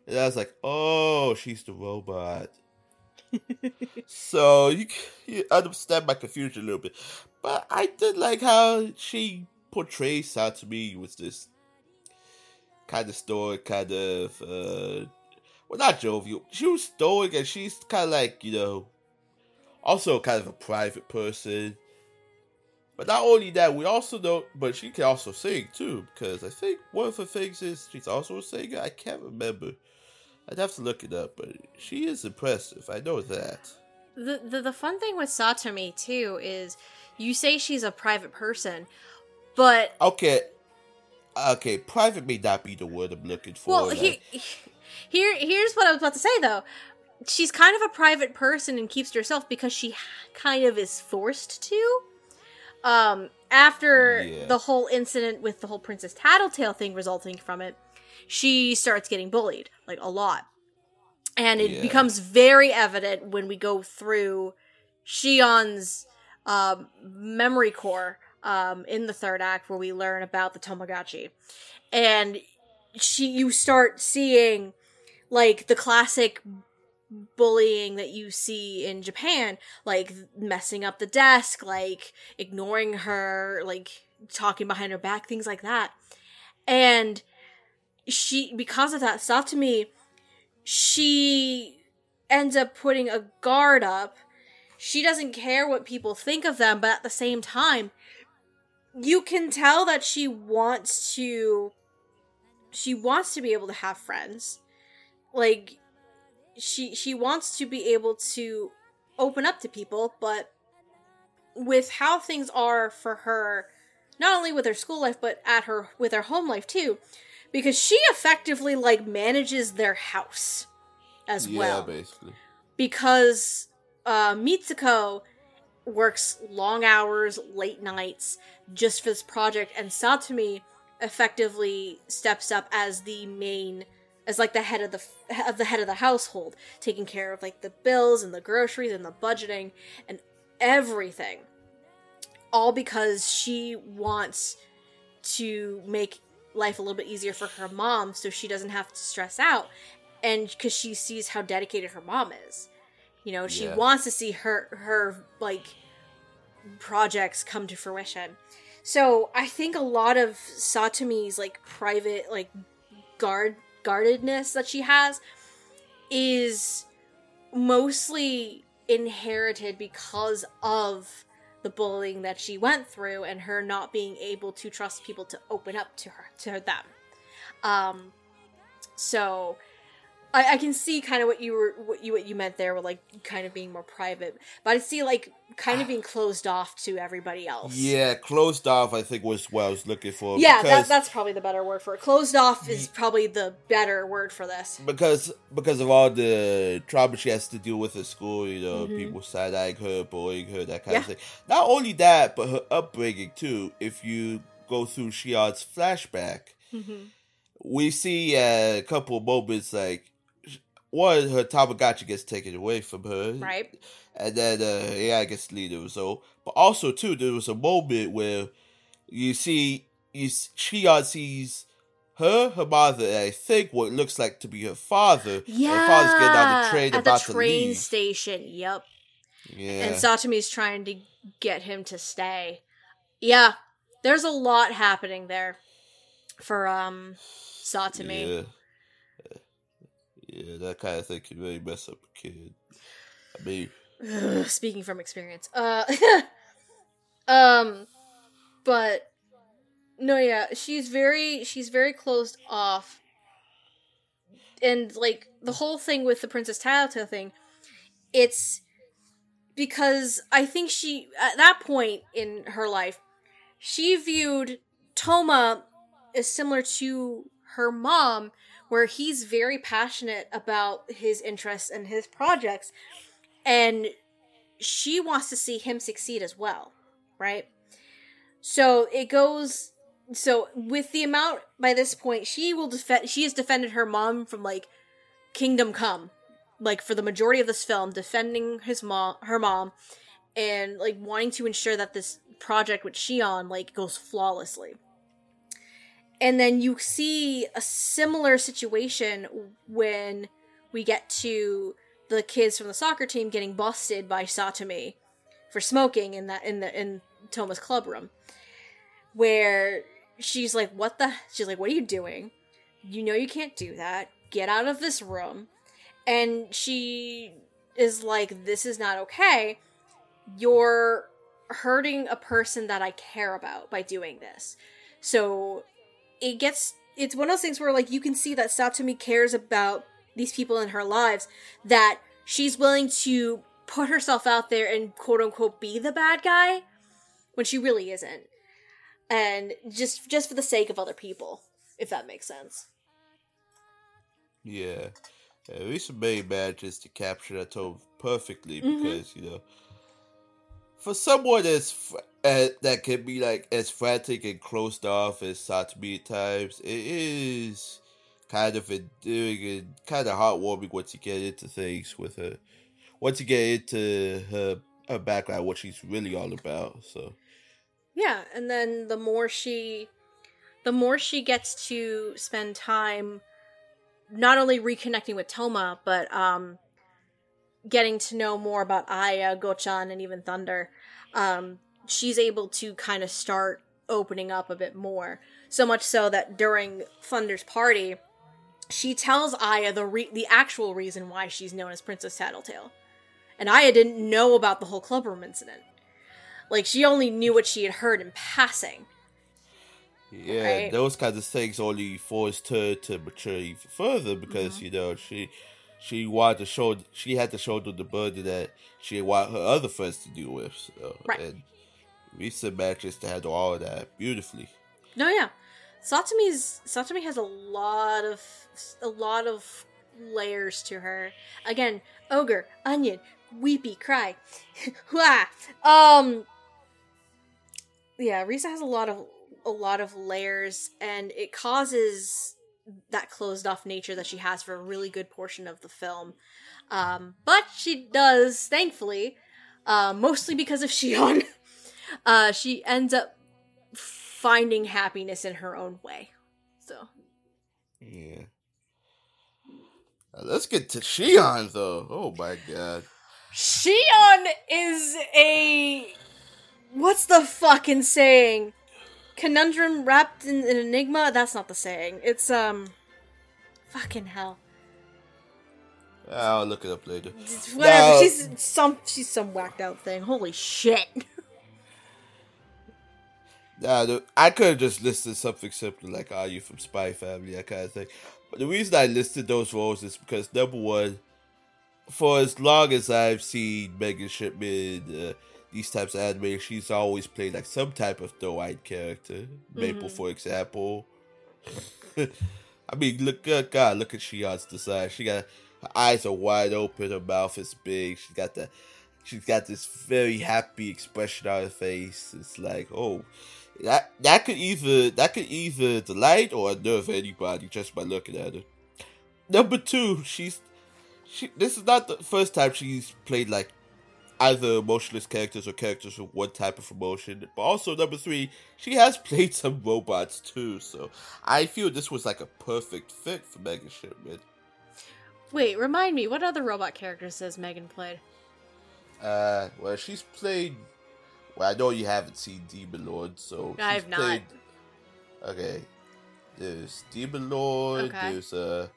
And I was like, oh, she's the robot. So you, you understand my confusion a little bit, but I did like how she portrays Satomi with this kind of stoic, kind of uh, well, not jovial. She was stoic, and she's kind of like, you know, also kind of a private person. But not only that, we also know, but she can also sing too, because I think one of her things is she's also a singer. I can't remember. I'd have to look it up, but she is impressive. I know that. The, the the fun thing with Satomi, too, is you say she's a private person, but... Okay. Okay, private may not be the word I'm looking for. Well, like... he, he, here here's what I was about to say, though. She's kind of a private person and keeps to herself because she kind of is forced to. Um, after yeah. the whole incident with the whole Princess Tattletale thing resulting from it, she starts getting bullied, like, a lot. And it yeah. becomes very evident when we go through Shion's um, memory core um, in the third act, where we learn about the Tomogachi. And she, you start seeing, like, the classic bullying that you see in Japan, like, messing up the desk, like, ignoring her, like, talking behind her back, things like that. And... she, because of that stuff to me, she ends up putting a guard up. She doesn't care what people think of them, but at the same time, you can tell that she wants to, she wants to be able to have friends. Like, she, she wants to be able to open up to people, but with how things are for her, not only with her school life, but at her, with her home life too, because she effectively, like, manages their house as yeah, well. Yeah, basically. Because uh, Mitsuko works long hours, late nights, just for this project, and Satomi effectively steps up as the main, as, like, the head of the of the head of the household, taking care of, like, the bills and the groceries and the budgeting and everything. All because she wants to make life a little bit easier for her mom, so she doesn't have to stress out, and because she sees how dedicated her mom is, you know, she yeah. wants to see her her like projects come to fruition. So I think a lot of Satomi's like private like guard guardedness that she has is mostly inherited because of the bullying that she went through and her not being able to trust people to open up to her, to them. Um, so I, I can see kind of what you were, what you, what you meant there with like kind of being more private, but I see like kind of being closed off to everybody else. Yeah. Closed off, I think, was what I was looking for. Yeah. That, that's probably the better word for it. Closed off is probably the better word for this. Because, because of all the trauma she has to deal with at school, you know, mm-hmm. people side-eyeing her, bullying her, that kind yeah. of thing. Not only that, but her upbringing too. If you go through Shion's flashback, mm-hmm. we see uh, a couple of moments like, one, her Tamagotchi gets taken away from her. Right. And then uh, A I gets deleted. So, but also, too, there was a moment where you see you she sees her, her mother, and I think what it looks like to be her father. Yeah, her father's getting on the train at about the train to leave. station. Yep. Yeah, and Satomi's trying to get him to stay. Yeah, there's a lot happening there for um Satomi. Yeah, yeah, that kind of thing can really mess up a kid. I mean, Ugh, speaking from experience. Uh, um, but no, yeah, she's very, she's very closed off, and like the whole thing with the Princess Tata thing, it's because I think she, at that point in her life, she viewed Toma as similar to her mom, where he's very passionate about his interests and his projects, and she wants to see him succeed as well, right? So it goes, so with the amount, by this point, she will defend, she has defended her mom from, like, Kingdom Come. Like, for the majority of this film, defending his mom, her mom, and, like, wanting to ensure that this project with Shion, like, goes flawlessly. And then you see a similar situation when we get to the kids from the soccer team getting busted by Satomi for smoking in that in the in Toma's club room, where she's like, "What the?" She's like, "What are you doing? You know you can't do that. Get out of this room." And she is like, this is not okay. You're hurting a person that I care about by doing this. So it gets, it's one of those things where, like, you can see that Satomi cares about these people in her lives, that she's willing to put herself out there and quote unquote be the bad guy when she really isn't. And just, just for the sake of other people, if that makes sense. Yeah. At least the main manages to capture that tone perfectly, because, mm-hmm. you know, for someone as uh, that can be, like, as frantic and closed off as Satomi at times, it is kind of endearing and kind of heartwarming once you get into things with her. Once you get into her, her background, what she's really all about, so. Yeah, and then the more she, the more she gets to spend time not only reconnecting with Toma, but um, getting to know more about Aya, Go-chan, and even Thunder, um, she's able to kind of start opening up a bit more. So much so that during Thunder's party, she tells Aya the re- the actual reason why she's known as Princess Tattletale. And Aya didn't know about the whole clubroom incident. Like, she only knew what she had heard in passing. Yeah, right. Those kinds of things only forced her to mature even further, because mm-hmm. you know she she wanted to show she had to shoulder the burden that she wanted her other friends to deal with. So. Right. And Risa manages to handle all of that beautifully. No, yeah, Satomi's Satomi has a lot of a lot of layers to her. Again, ogre, onion, weepy, cry, um, yeah, Risa has a lot of. a lot of layers, and it causes that closed off nature that she has for a really good portion of the film. Um, but she does, thankfully, uh, mostly because of Shion, uh, she ends up finding happiness in her own way. So. Yeah. Now let's get to Shion, though. Oh my god. Shion is a... What's the fucking saying? Conundrum wrapped in an enigma? That's not the saying. It's, um... fucking hell. I'll look it up later. It's whatever. Now, she's some she's some whacked out thing. Holy shit. Now, I could have just listed something simple like, are you from Spy Family? That kind of thing. But the reason I listed those roles is because, number one, for as long as I've seen Megan Shipman... Uh, these types of anime, she's always played like some type of doe-eyed character. Maple, mm-hmm. for example. I mean, look, uh, God, look at Shion's design. She got her eyes are wide open, her mouth is big. She's got the, she's got this very happy expression on her face. It's like, oh, that that could either that could either delight or unnerve anybody just by looking at her. Number two, she's, she. This is not the first time she's played like either emotionless characters or characters with one type of emotion. But also, number three, she has played some robots too, so I feel this was like a perfect fit for Megan Shipman. Wait, remind me, what other robot characters has Megan played? Uh, well, she's played... Well, I know you haven't seen Demon Lord, so... I have played... not. Okay. There's Demon Lord, okay. there's uh,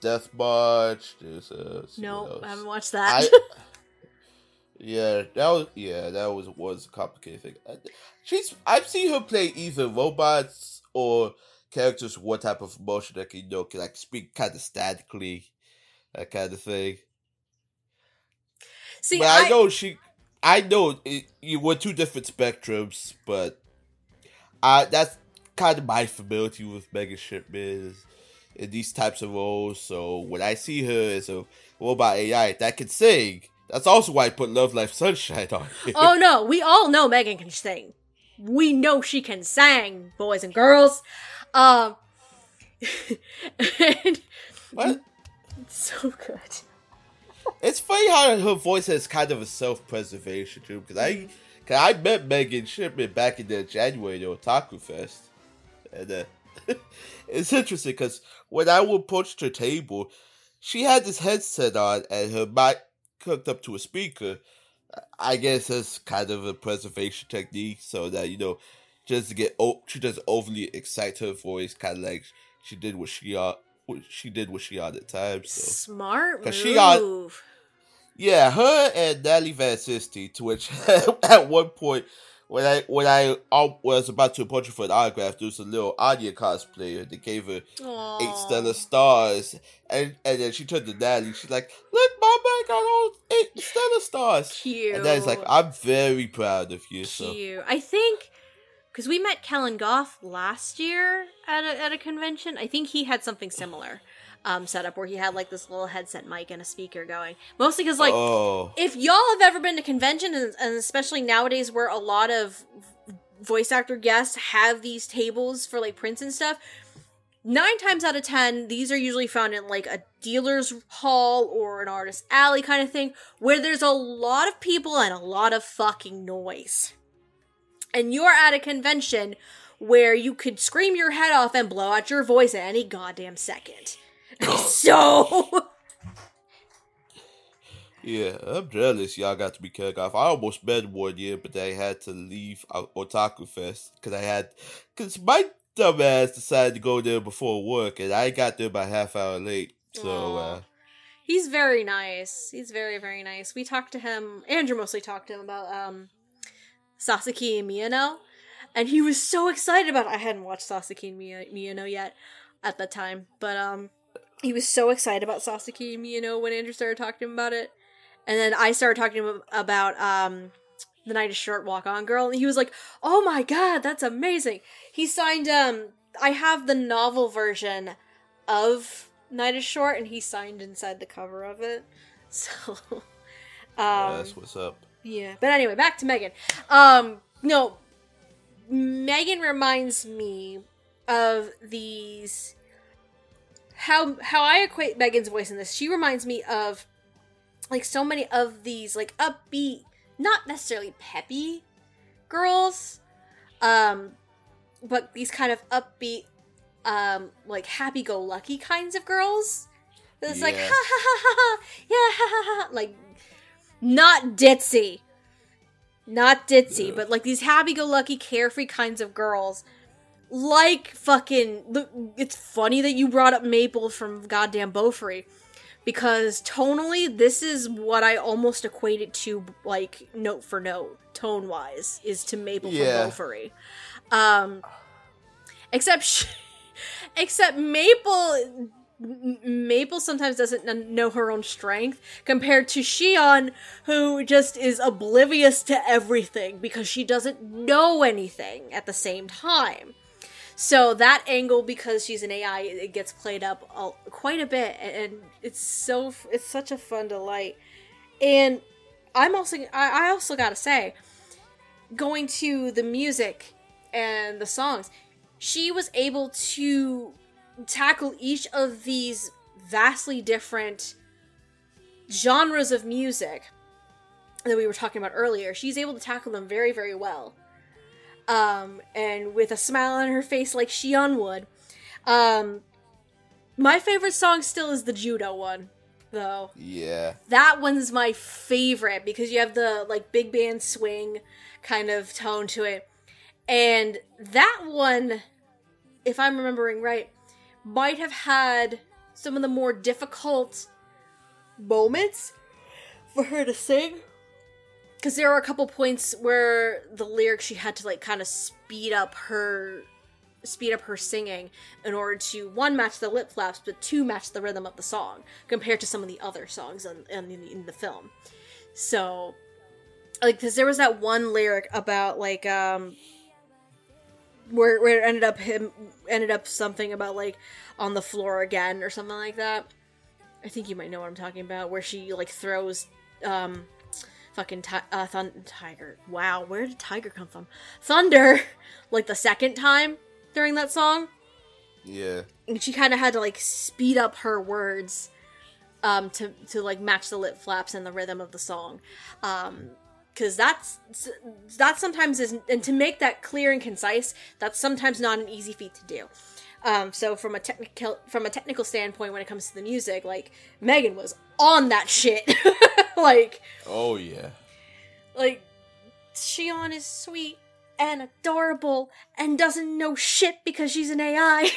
Death March, there's... Uh, no, nope, I haven't watched that. I... Yeah, that was yeah, that was was a complicated thing. She's I've seen her play either robots or characters with one type of emotion that can, you know, can like speak kind of statically, that kind of thing. See, but I, I know she, I know it, you were two different spectrums, but I that's kind of my familiarity with Megan Shipman in these types of roles. So when I see her as a robot A I that can sing. That's also why I put Love Life Sunshine on here. Oh no, we all know Megan can sing. We know she can sing, boys and girls. Um, and what? It's so good. It's funny how her voice has kind of a self-preservation too, because I, cause I met Megan Shipman back in the January at Otaku Fest, and uh, it's interesting because when I approached her table, she had this headset on and her mic hooked up to a speaker. I guess that's kind of a preservation technique so that, you know, just to get o- she doesn't overly excite her voice, kind of like she did with Shion. She did with Shion at times. So. Smart move. Shion, yeah, her and Natalie Van Sisti, to which at one point when I when I was about to approach her for an autograph, there was a little Anya cosplayer that gave her Aww. eight stellar stars, and and then she turned to Natalie. She's like, "Look, Mama, I got all eight stellar stars." Cute. And Natalie's like, "I'm very proud of you." Cute. So. I think because we met Kellen Goff last year at a, at a convention. I think he had something similar. Um, setup where he had like this little headset mic and a speaker going. Mostly because like, oh. if y'all have ever been to conventions, and, and especially nowadays where a lot of voice actor guests have these tables for like prints and stuff, nine times out of ten, these are usually found in like a dealer's hall or an artist's alley kind of thing where there's a lot of people and a lot of fucking noise. And you're at a convention where you could scream your head off and blow out your voice at any goddamn second. So yeah, I'm jealous y'all got to be carried off. I almost met one year, but I had to leave Otaku Fest because I had because my dumb ass decided to go there before work, and I got there by half hour late. So uh, he's very nice. He's very very nice. We talked to him. Andrew mostly talked to him about um, Sasaki and Miyano, and he was so excited about it. I hadn't watched Sasaki and Miyano yet at that time, but um. He was so excited about Sasaki and Miano when Andrew started talking to him about it. And then I started talking to him about um, The Night is Short, Walk On Girl. And he was like, oh my god, that's amazing. He signed, um, I have the novel version of Night is Short, and he signed inside the cover of it. So, um, yeah, that's what's up. Yeah. But anyway, back to Megan. Um, no, Megan reminds me of these... How how I equate Megan's voice in this, she reminds me of, like, so many of these, like, upbeat, not necessarily peppy girls, um, but these kind of upbeat, um, like, happy-go-lucky kinds of girls. That's yeah. like, ha-ha-ha-ha-ha, yeah, ha-ha-ha, like, not ditzy. Not ditzy, yeah. but, like, these happy-go-lucky, carefree kinds of girls. Like fucking, it's funny that you brought up Maple from goddamn Beaufrey, because tonally, this is what I almost equate it to, like, note for note, tone-wise, is to Maple yeah. from Beaufrey. Um, except, she, except Maple, Maple sometimes doesn't know her own strength, compared to Shion, who just is oblivious to everything, because she doesn't know anything at the same time. So that angle, because she's an A I, it gets played up all, quite a bit, and it's so it's such a fun delight. And I'm also I, I also gotta say, going to the music and the songs, she was able to tackle each of these vastly different genres of music that we were talking about earlier, she's able to tackle them very, very well. Um, and with a smile on her face like Shion would. Um, my favorite song still is the Judo one, though. Yeah. That one's my favorite because you have the, like, big band swing kind of tone to it. And that one, if I'm remembering right, might have had some of the more difficult moments for her to sing. Because there were a couple points where the lyrics she had to, like, kind of speed up her speed up her singing in order to, one, match the lip flaps, but two, match the rhythm of the song, compared to some of the other songs in, in, in the film. So, like, because there was that one lyric about, like, um... Where, where it ended up him ended up something about, like, on the floor again or something like that. I think you might know what I'm talking about. Where she, like, throws um fucking ti- uh, thun- tiger. Wow, where did tiger come from? Thunder, like, the second time during that song. Yeah. And she kind of had to, like, speed up her words um to to like match the lip flaps and the rhythm of the song. Um. Because that's, that sometimes is, and to make that clear and concise, that's sometimes not an easy feat to do. Um, so from a technical, from a technical standpoint, when it comes to the music, like, Megan was on that shit. Like, oh yeah. Like, Shion is sweet and adorable and doesn't know shit because she's an A I.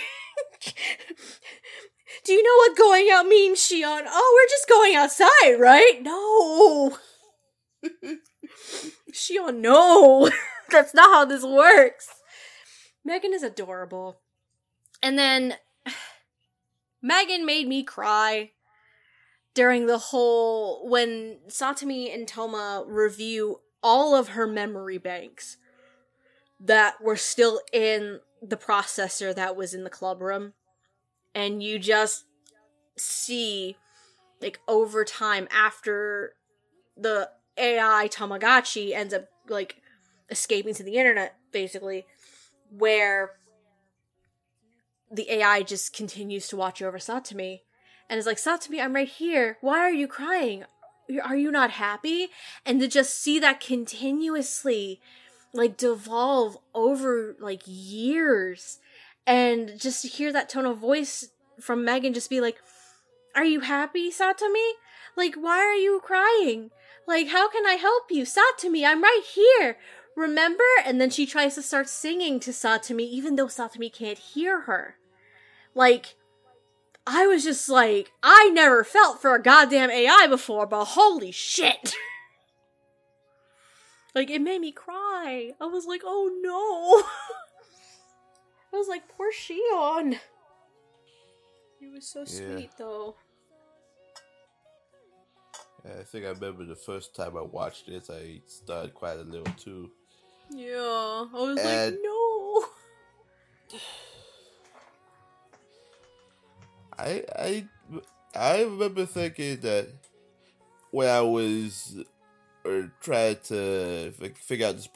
Do you know what going out means, Shion? Oh, we're just going outside, right? No. Shion, no! That's not how this works! Megan is adorable. And then, Megan made me cry during the whole, when Satomi and Toma review all of her memory banks that were still in the processor that was in the club room. And you just see, like, over time, after the A I Tamagotchi ends up, like, escaping to the internet, basically, where the A I just continues to watch over Satomi, and is like, Satomi, I'm right here, why are you crying? Are you not happy? And to just see that continuously, like, devolve over, like, years, and just to hear that tone of voice from Megan just be like, are you happy, Satomi? Like, why are you crying? Like, how can I help you? Satomi, I'm right here. Remember? And then she tries to start singing to Satomi, even though Satomi can't hear her. Like, I was just like, I never felt for a goddamn A I before, but holy shit. Like, it made me cry. I was like, oh no. I was like, poor Shion. He was so yeah. sweet, though. I think I remember the first time I watched this, I started quite a little too. Yeah, I was and like, no. I I I remember thinking that when I was uh, trying to f- figure out this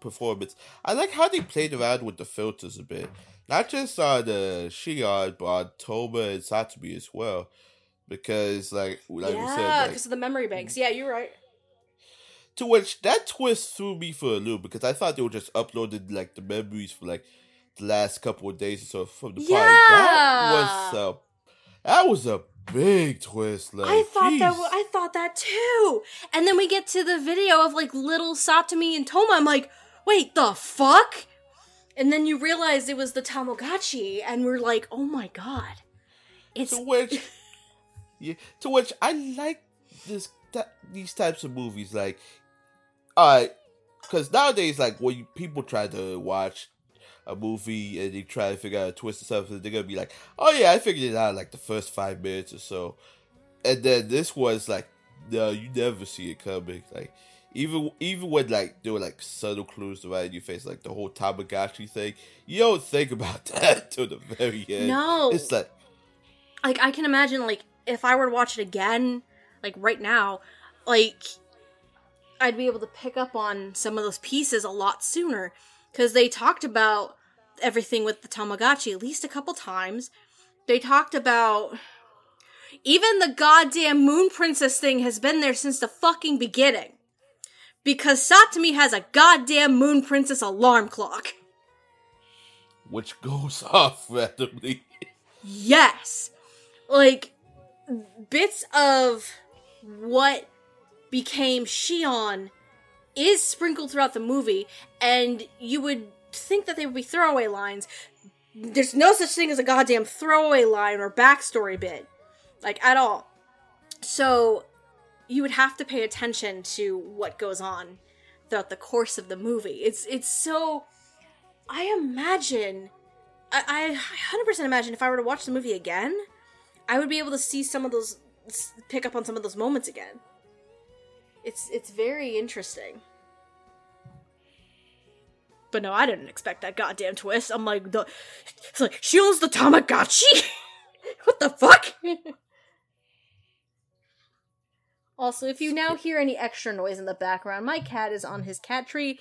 performance, I like how they played around with the filters a bit, not just on the uh, Shion, but on Toma and Satomi as well. Because, like, like yeah, we said... Yeah, because like, of the memory banks. Yeah, you're right. To which, that twist threw me for a loop, because I thought they were just uploading, like, the memories for, like, the last couple of days or so from the yeah! party. That was a... That was a big twist, like, I thought geez. that w- I thought that, too! And then we get to the video of, like, little Satomi and Toma. I'm like, wait, the fuck? And then you realize it was the Tamagotchi, and we're like, oh my god. It's... To which... Yeah, to which I like this th- these types of movies, like, alright, uh, because nowadays, like, when you, people try to watch a movie and they try to figure out a twist or something, they're gonna be like, oh yeah, I figured it out, like, the first five minutes or so, and then this was like, no, you never see it coming, like, even even when, like, there were, like, subtle clues right in your face, like, the whole Tamagotchi thing, you don't think about that till the very end. No. It's like... Like, I can imagine, like, if I were to watch it again, like, right now, like, I'd be able to pick up on some of those pieces a lot sooner. Because they talked about everything with the Tamagotchi at least a couple times. They talked about... Even the goddamn Moon Princess thing has been there since the fucking beginning. because Satomi has a goddamn Moon Princess alarm clock. Which goes off randomly. Yes. Like, bits of what became Shion is sprinkled throughout the movie, and you would think that they would be throwaway lines. There's no such thing as a goddamn throwaway line or backstory bit. Like, at all. So, you would have to pay attention to what goes on throughout the course of the movie. It's it's so... I imagine... I, I one hundred percent imagine if I were to watch the movie again, I would be able to see some of those... pick up on some of those moments again. It's it's very interesting. But no, I didn't expect that goddamn twist. I'm like, the, it's like, she owns the Tamagotchi? What the fuck? Also, if you now hear any extra noise in the background, my cat is on his cat tree,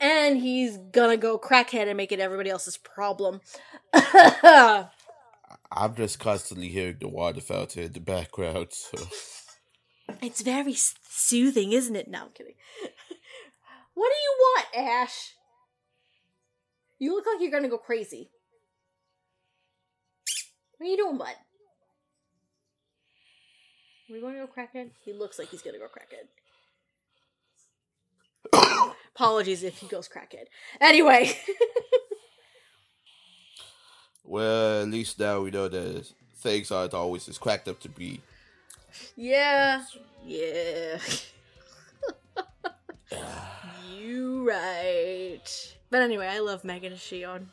and he's gonna go crackhead and make it everybody else's problem. I'm just constantly hearing the water fountain in the background, so... It's very soothing, isn't it? No, I'm kidding. What do you want, Ash? You look like you're gonna go crazy. What are you doing, bud? Are we going to go crackhead? He looks like he's gonna go crackhead. Apologies if he goes crackhead. Anyway. Well, at least now we know that things aren't always as cracked up to be. Yeah. Yeah. You right. But anyway, I love Megan Shion.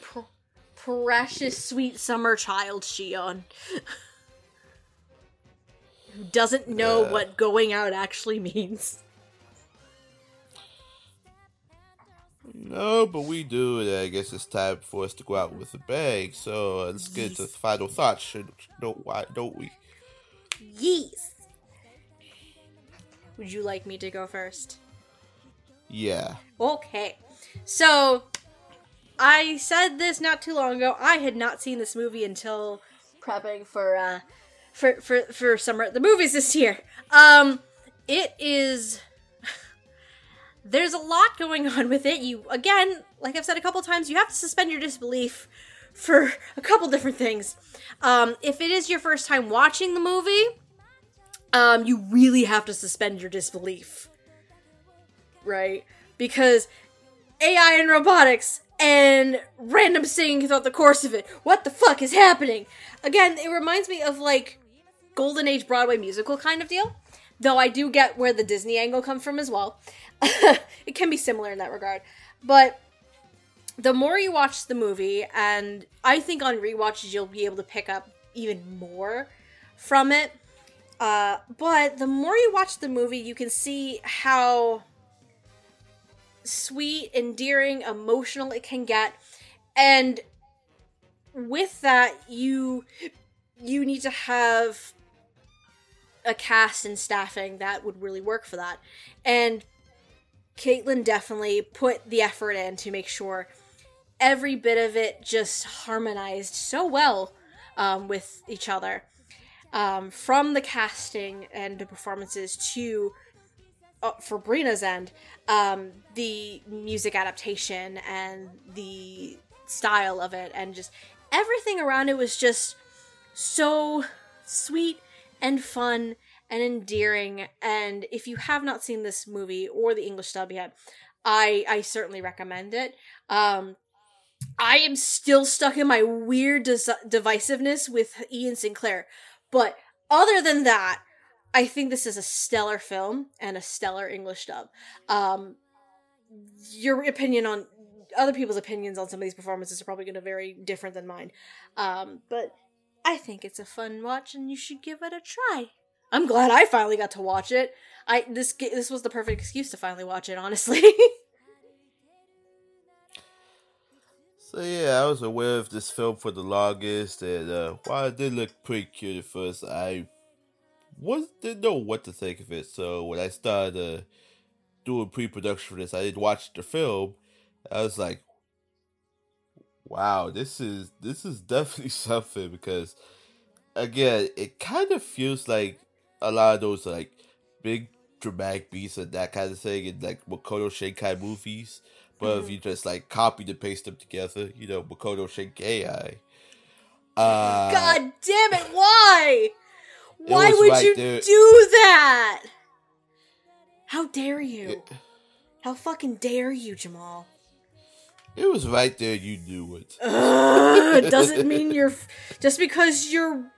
Pr- precious, sweet summer child Shion. Who doesn't know uh, what going out actually means. No, but we do, and I guess it's time for us to go out with a bang, so uh, let's get yes. to the final thoughts, shouldn't, don't, why, don't we? Yes. Would you like me to go first? Yeah. Okay. So, I said this not too long ago. I had not seen this movie until prepping for uh for for for summer at the movies this year. Um, it is. There's a lot going on with it. You again, like I've said a couple times, you have to suspend your disbelief for a couple different things. Um, if it is your first time watching the movie, um, you really have to suspend your disbelief. Right? Because A I and robotics and random singing throughout the course of it. What the fuck is happening? Again, it reminds me of, like, Golden Age Broadway musical kind of deal. Though I do get where the Disney angle comes from as well. It can be similar in that regard. But... the more you watch the movie, and I think on rewatches you'll be able to pick up even more from it, uh, but the more you watch the movie, you can see how sweet, endearing, emotional it can get, and with that, you you need to have a cast and staffing that would really work for that, and Caitlin definitely put the effort in to make sure every bit of it just harmonized so well um, with each other. Um, from the casting and the performances to, uh, for Brina's end, um, the music adaptation and the style of it, and just everything around it was just so sweet and fun and endearing. And if you have not seen this movie or the English dub yet, I, I certainly recommend it. Um, I am still stuck in my weird dis- divisiveness with Ian Sinclair. But other than that, I think this is a stellar film and a stellar English dub. Um, your opinion on... other people's opinions on some of these performances are probably going to vary different than mine. Um, but I think it's a fun watch and you should give it a try. I'm glad I finally got to watch it. I this this was the perfect excuse to finally watch it, honestly. So yeah, I was aware of this film for the longest, and uh, while it did look pretty cute at first, I was didn't know what to think of it. So when I started uh, doing pre-production for this, I did watch the film. I was like, "Wow, this is this is definitely something," because again, it kind of feels like a lot of those like big dramatic beats and that kind of thing, and like Makoto Shinkai movies. But mm-hmm. if you just like copy and paste them together, you know, Makoto Shinkai A I. Uh, God damn it! Why? Why would right you there. do that? How dare you? It, How fucking dare you, Jamal? It was right there. You knew it. Ugh, doesn't mean you're just because you're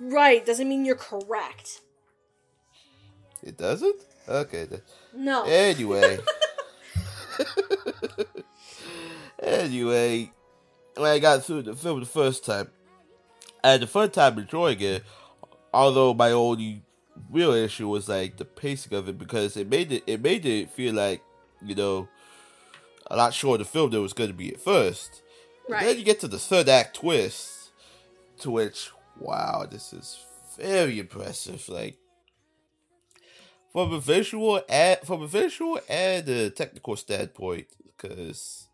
right. Doesn't mean you're correct. It doesn't? Okay. Then. No. Anyway. Anyway, when I got through the film the first time, I had the first time enjoying it, although my only real issue was like the pacing of it, because it made it it made it feel like, you know, I'm not sure the film that was going to be at first. Right. And then you get to the third act twist, to which, wow, this is very impressive. Like, From a visual and from a visual and a technical standpoint, because,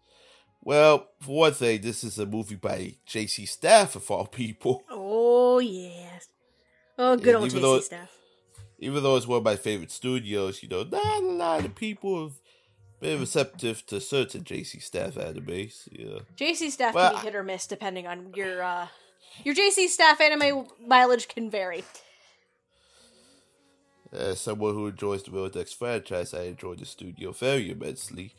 well, for one thing, this is a movie by J C Staff of all people. Oh yes, oh good and old J C Staff. Even though it's one of my favorite studios, you know, not a lot of people have been receptive to certain J C Staff animes. Yeah, J C Staff but can be I, hit or miss depending on your uh, your J C Staff anime mileage can vary. As someone who enjoys the Militex franchise, I enjoy the studio very immensely.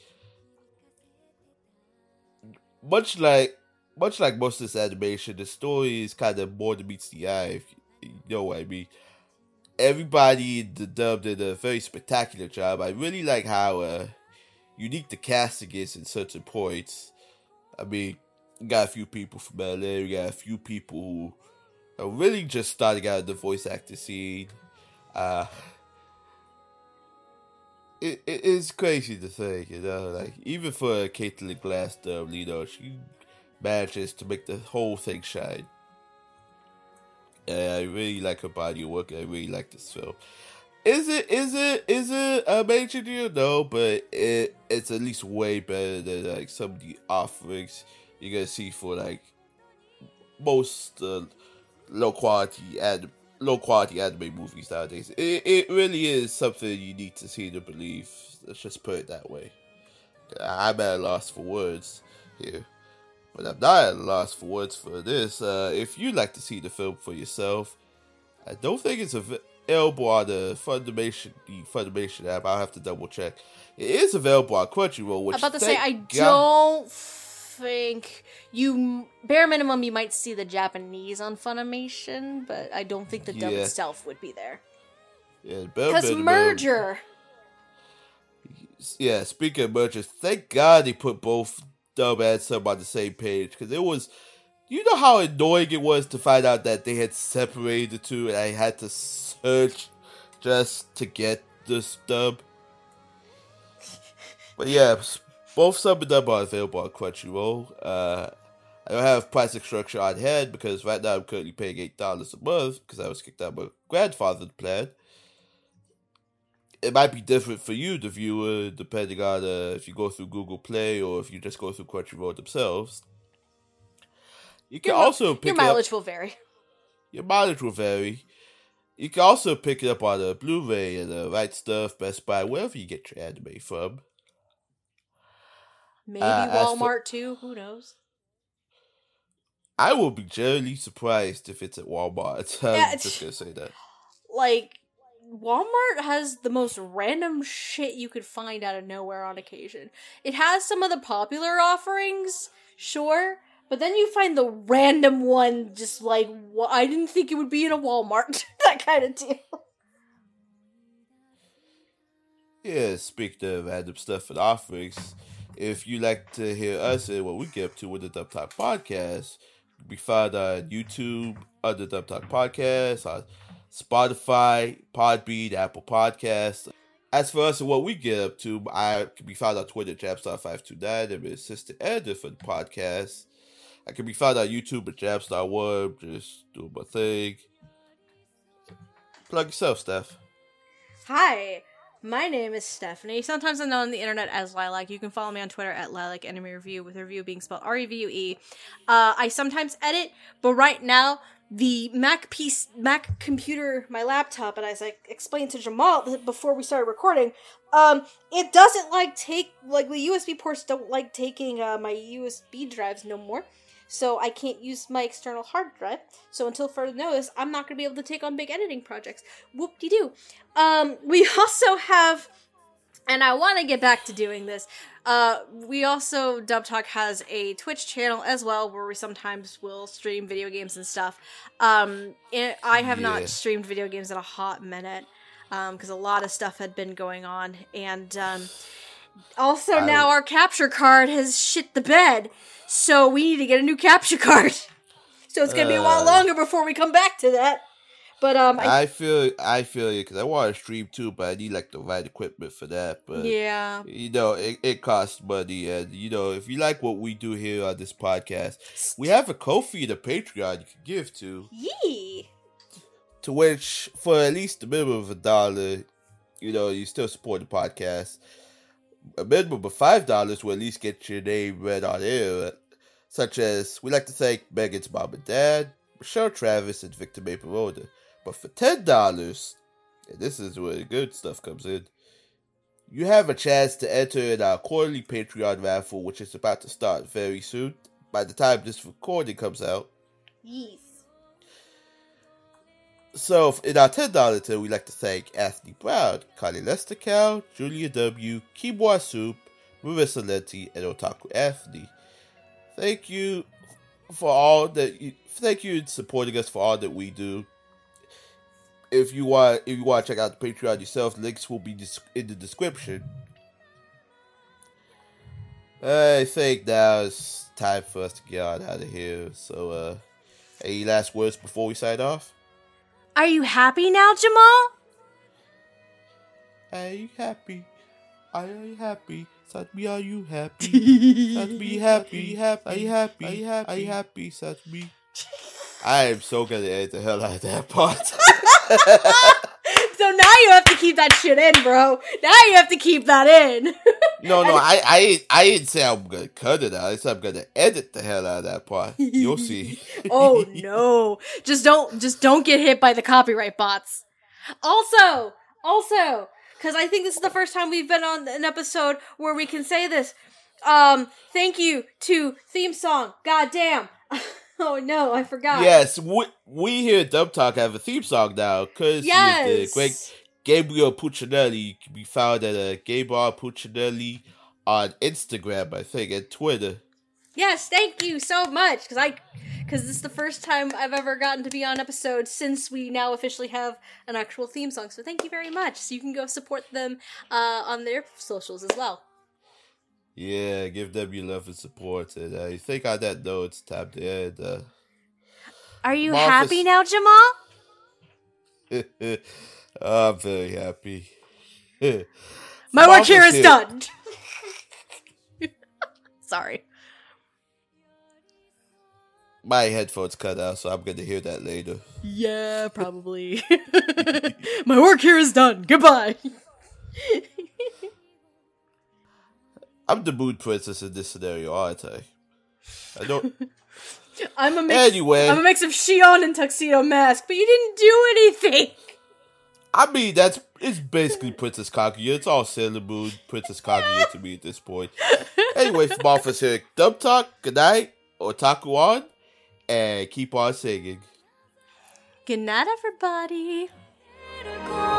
Much like much like most of this animation, the story is kind of more than meets the eye, if you know what I mean. Everybody in the dub did a very spectacular job. I really like how uh, unique the casting is in certain points. I mean, you got a few people from L A, you got a few people who are really just starting out in the voice actor scene. Uh, it it is crazy to think, you know, like even for Caitlin Glass, dub, you know, she manages to make the whole thing shine. And I really like her body of work. I really like this film. Is it is it is it a major deal? No, but it it's at least way better than like some of the offerings you're gonna see for like most uh, low quality ad. Low quality anime movies nowadays. It it really is something you need to see to believe. Let's just put it that way. I'm at a loss for words here, but I'm not at a loss for words for this. Uh, if you'd like to see the film for yourself, I don't think it's available on the Funimation the Funimation app. I'll have to double check. It is available on Crunchyroll. Which I'm about to say, I God- don't think. You, bare minimum, you might see the Japanese on Funimation, but I don't think the dub yeah. itself would be there. Yeah, because merger! Yeah, speaking of mergers, thank God they put both dub and sub on the same page, because it was, you know how annoying it was to find out that they had separated the two, and I had to search just to get this dub. But yeah, both sub and dub are available on Crunchyroll. Uh, I don't have pricing structure on hand because right now I'm currently paying eight dollars a month because I was kicked out of my grandfather's plan. It might be different for you, the viewer, depending on uh, if you go through Google Play or if you just go through Crunchyroll themselves. You can your, also pick your it mileage up, will vary. Your mileage will vary. You can also pick it up on a Blu-ray and a Right Stuff, Best Buy, wherever you get your anime from. Maybe uh, Walmart, for, too. Who knows? I will be generally surprised if it's at Walmart. I'm yeah, just going to say that. Like, Walmart has the most random shit you could find out of nowhere on occasion. It has some of the popular offerings, sure, but then you find the random one just like, wh- I didn't think it would be in a Walmart. That kind of deal. Yeah, speaking of random stuff and offerings... If you like to hear us and what we get up to with the Dub Talk Podcast, we found on YouTube under Dub Talk Podcast, on Spotify, Podbean, Apple Podcasts. As for us and what we get up to, I can be found on Twitter, Jabstar five two nine, and my assistant editor for the podcast. I can be found on YouTube at Jabstar one, just doing my thing. Plug yourself, Steph. Hi. My name is Stephanie. Sometimes I'm known on the internet as Lilac. You can follow me on Twitter at Lilac Anime Review, with review being spelled R E V U E. Uh, I sometimes edit, but right now the Mac piece, Mac computer, my laptop, and as I explained to Jamal before we started recording, um, it doesn't like take, like the U S B ports don't like taking uh, my U S B drives no more, so I can't use my external hard drive. So until further notice, I'm not going to be able to take on big editing projects. Whoop-de-doo. Um, we also have, and I want to get back to doing this, Uh, we also, Dub Talk has a Twitch channel as well, where we sometimes will stream video games and stuff. Um, it, I have yeah. not streamed video games in a hot minute, um, because a lot of stuff had been going on, and, um, also I... now our capture card has shit the bed, so we need to get a new capture card. So it's gonna uh... be a while longer before we come back to that. But um, I, I feel I feel you because I want to stream too, but I need like the right equipment for that. But yeah, you know it, it costs money, and you know if you like what we do here on this podcast, we have a Ko-fi and a Patreon you can give to. Yee. To which, for at least a minimum of a dollar, you know you still support the podcast. A minimum of five dollars will at least get your name read on air. Such as we like to thank Megan's mom and dad, Michelle Travis, and Victor Maperona. But for ten dollars, and this is where the good stuff comes in, you have a chance to enter in our quarterly Patreon raffle, which is about to start very soon. By the time this recording comes out. Yes. So, in our ten dollars tier, we'd like to thank Anthony Brown, Connie Lester Cow, Julia W., Kibwa Soup, Marissa Lenti, and Otaku Anthony. Thank you for all that you, thank you for supporting us for all that we do. If you want, if you want to check out the Patreon yourself, links will be in the description. I think now it's time for us to get on out of here. So, uh, any last words before we sign off? Are you happy now, Jamal? Are you happy? Are you happy? Satmi, are you happy? Satmi, happy, happy, are you happy? Are you happy? Are you happy, Satmi? I am so gonna edit the hell out of that part. So now you have to keep that shit in, bro. Now you have to keep that in. No, no, I, I, I didn't say I'm gonna cut it out. I said I'm gonna edit the hell out of that part. You'll see. Oh no! Just don't, just don't get hit by the copyright bots. Also, also, because I think this is the first time we've been on an episode where we can say this. Um, thank you to theme song. Goddamn. Oh no, I forgot. Yes, we, we here at Dub Talk have a theme song now, because yes. the great Gabriel Puccinelli can be found at uh, Gabriel Puccinelli on Instagram, I think, and Twitter. Yes, thank you so much, because I, because this is the first time I've ever gotten to be on episode since we now officially have an actual theme song, so thank you very much. So you can go support them uh, on their socials as well. Yeah, give them your love and support. And I think on that note, it's time to end. Uh, Are you Martha's... happy now, Jamal? Oh, I'm very happy. My Martha's work here is here. done. Sorry. My headphones cut out, so I'm going to hear that later. Yeah, probably. My work here is done. Goodbye. I'm the mood princess in this scenario, aren't I? I don't... I'm a mix... Anyway... I'm a mix of Shion and Tuxedo Mask, but you didn't do anything! I mean, that's... It's basically Princess Kaguya. It's all Sailor Moon, Princess Kaguya to me at this point. Anyway, from Martha's here, Dub Talk, good night, Otaku on, and keep on singing. Good night, everybody.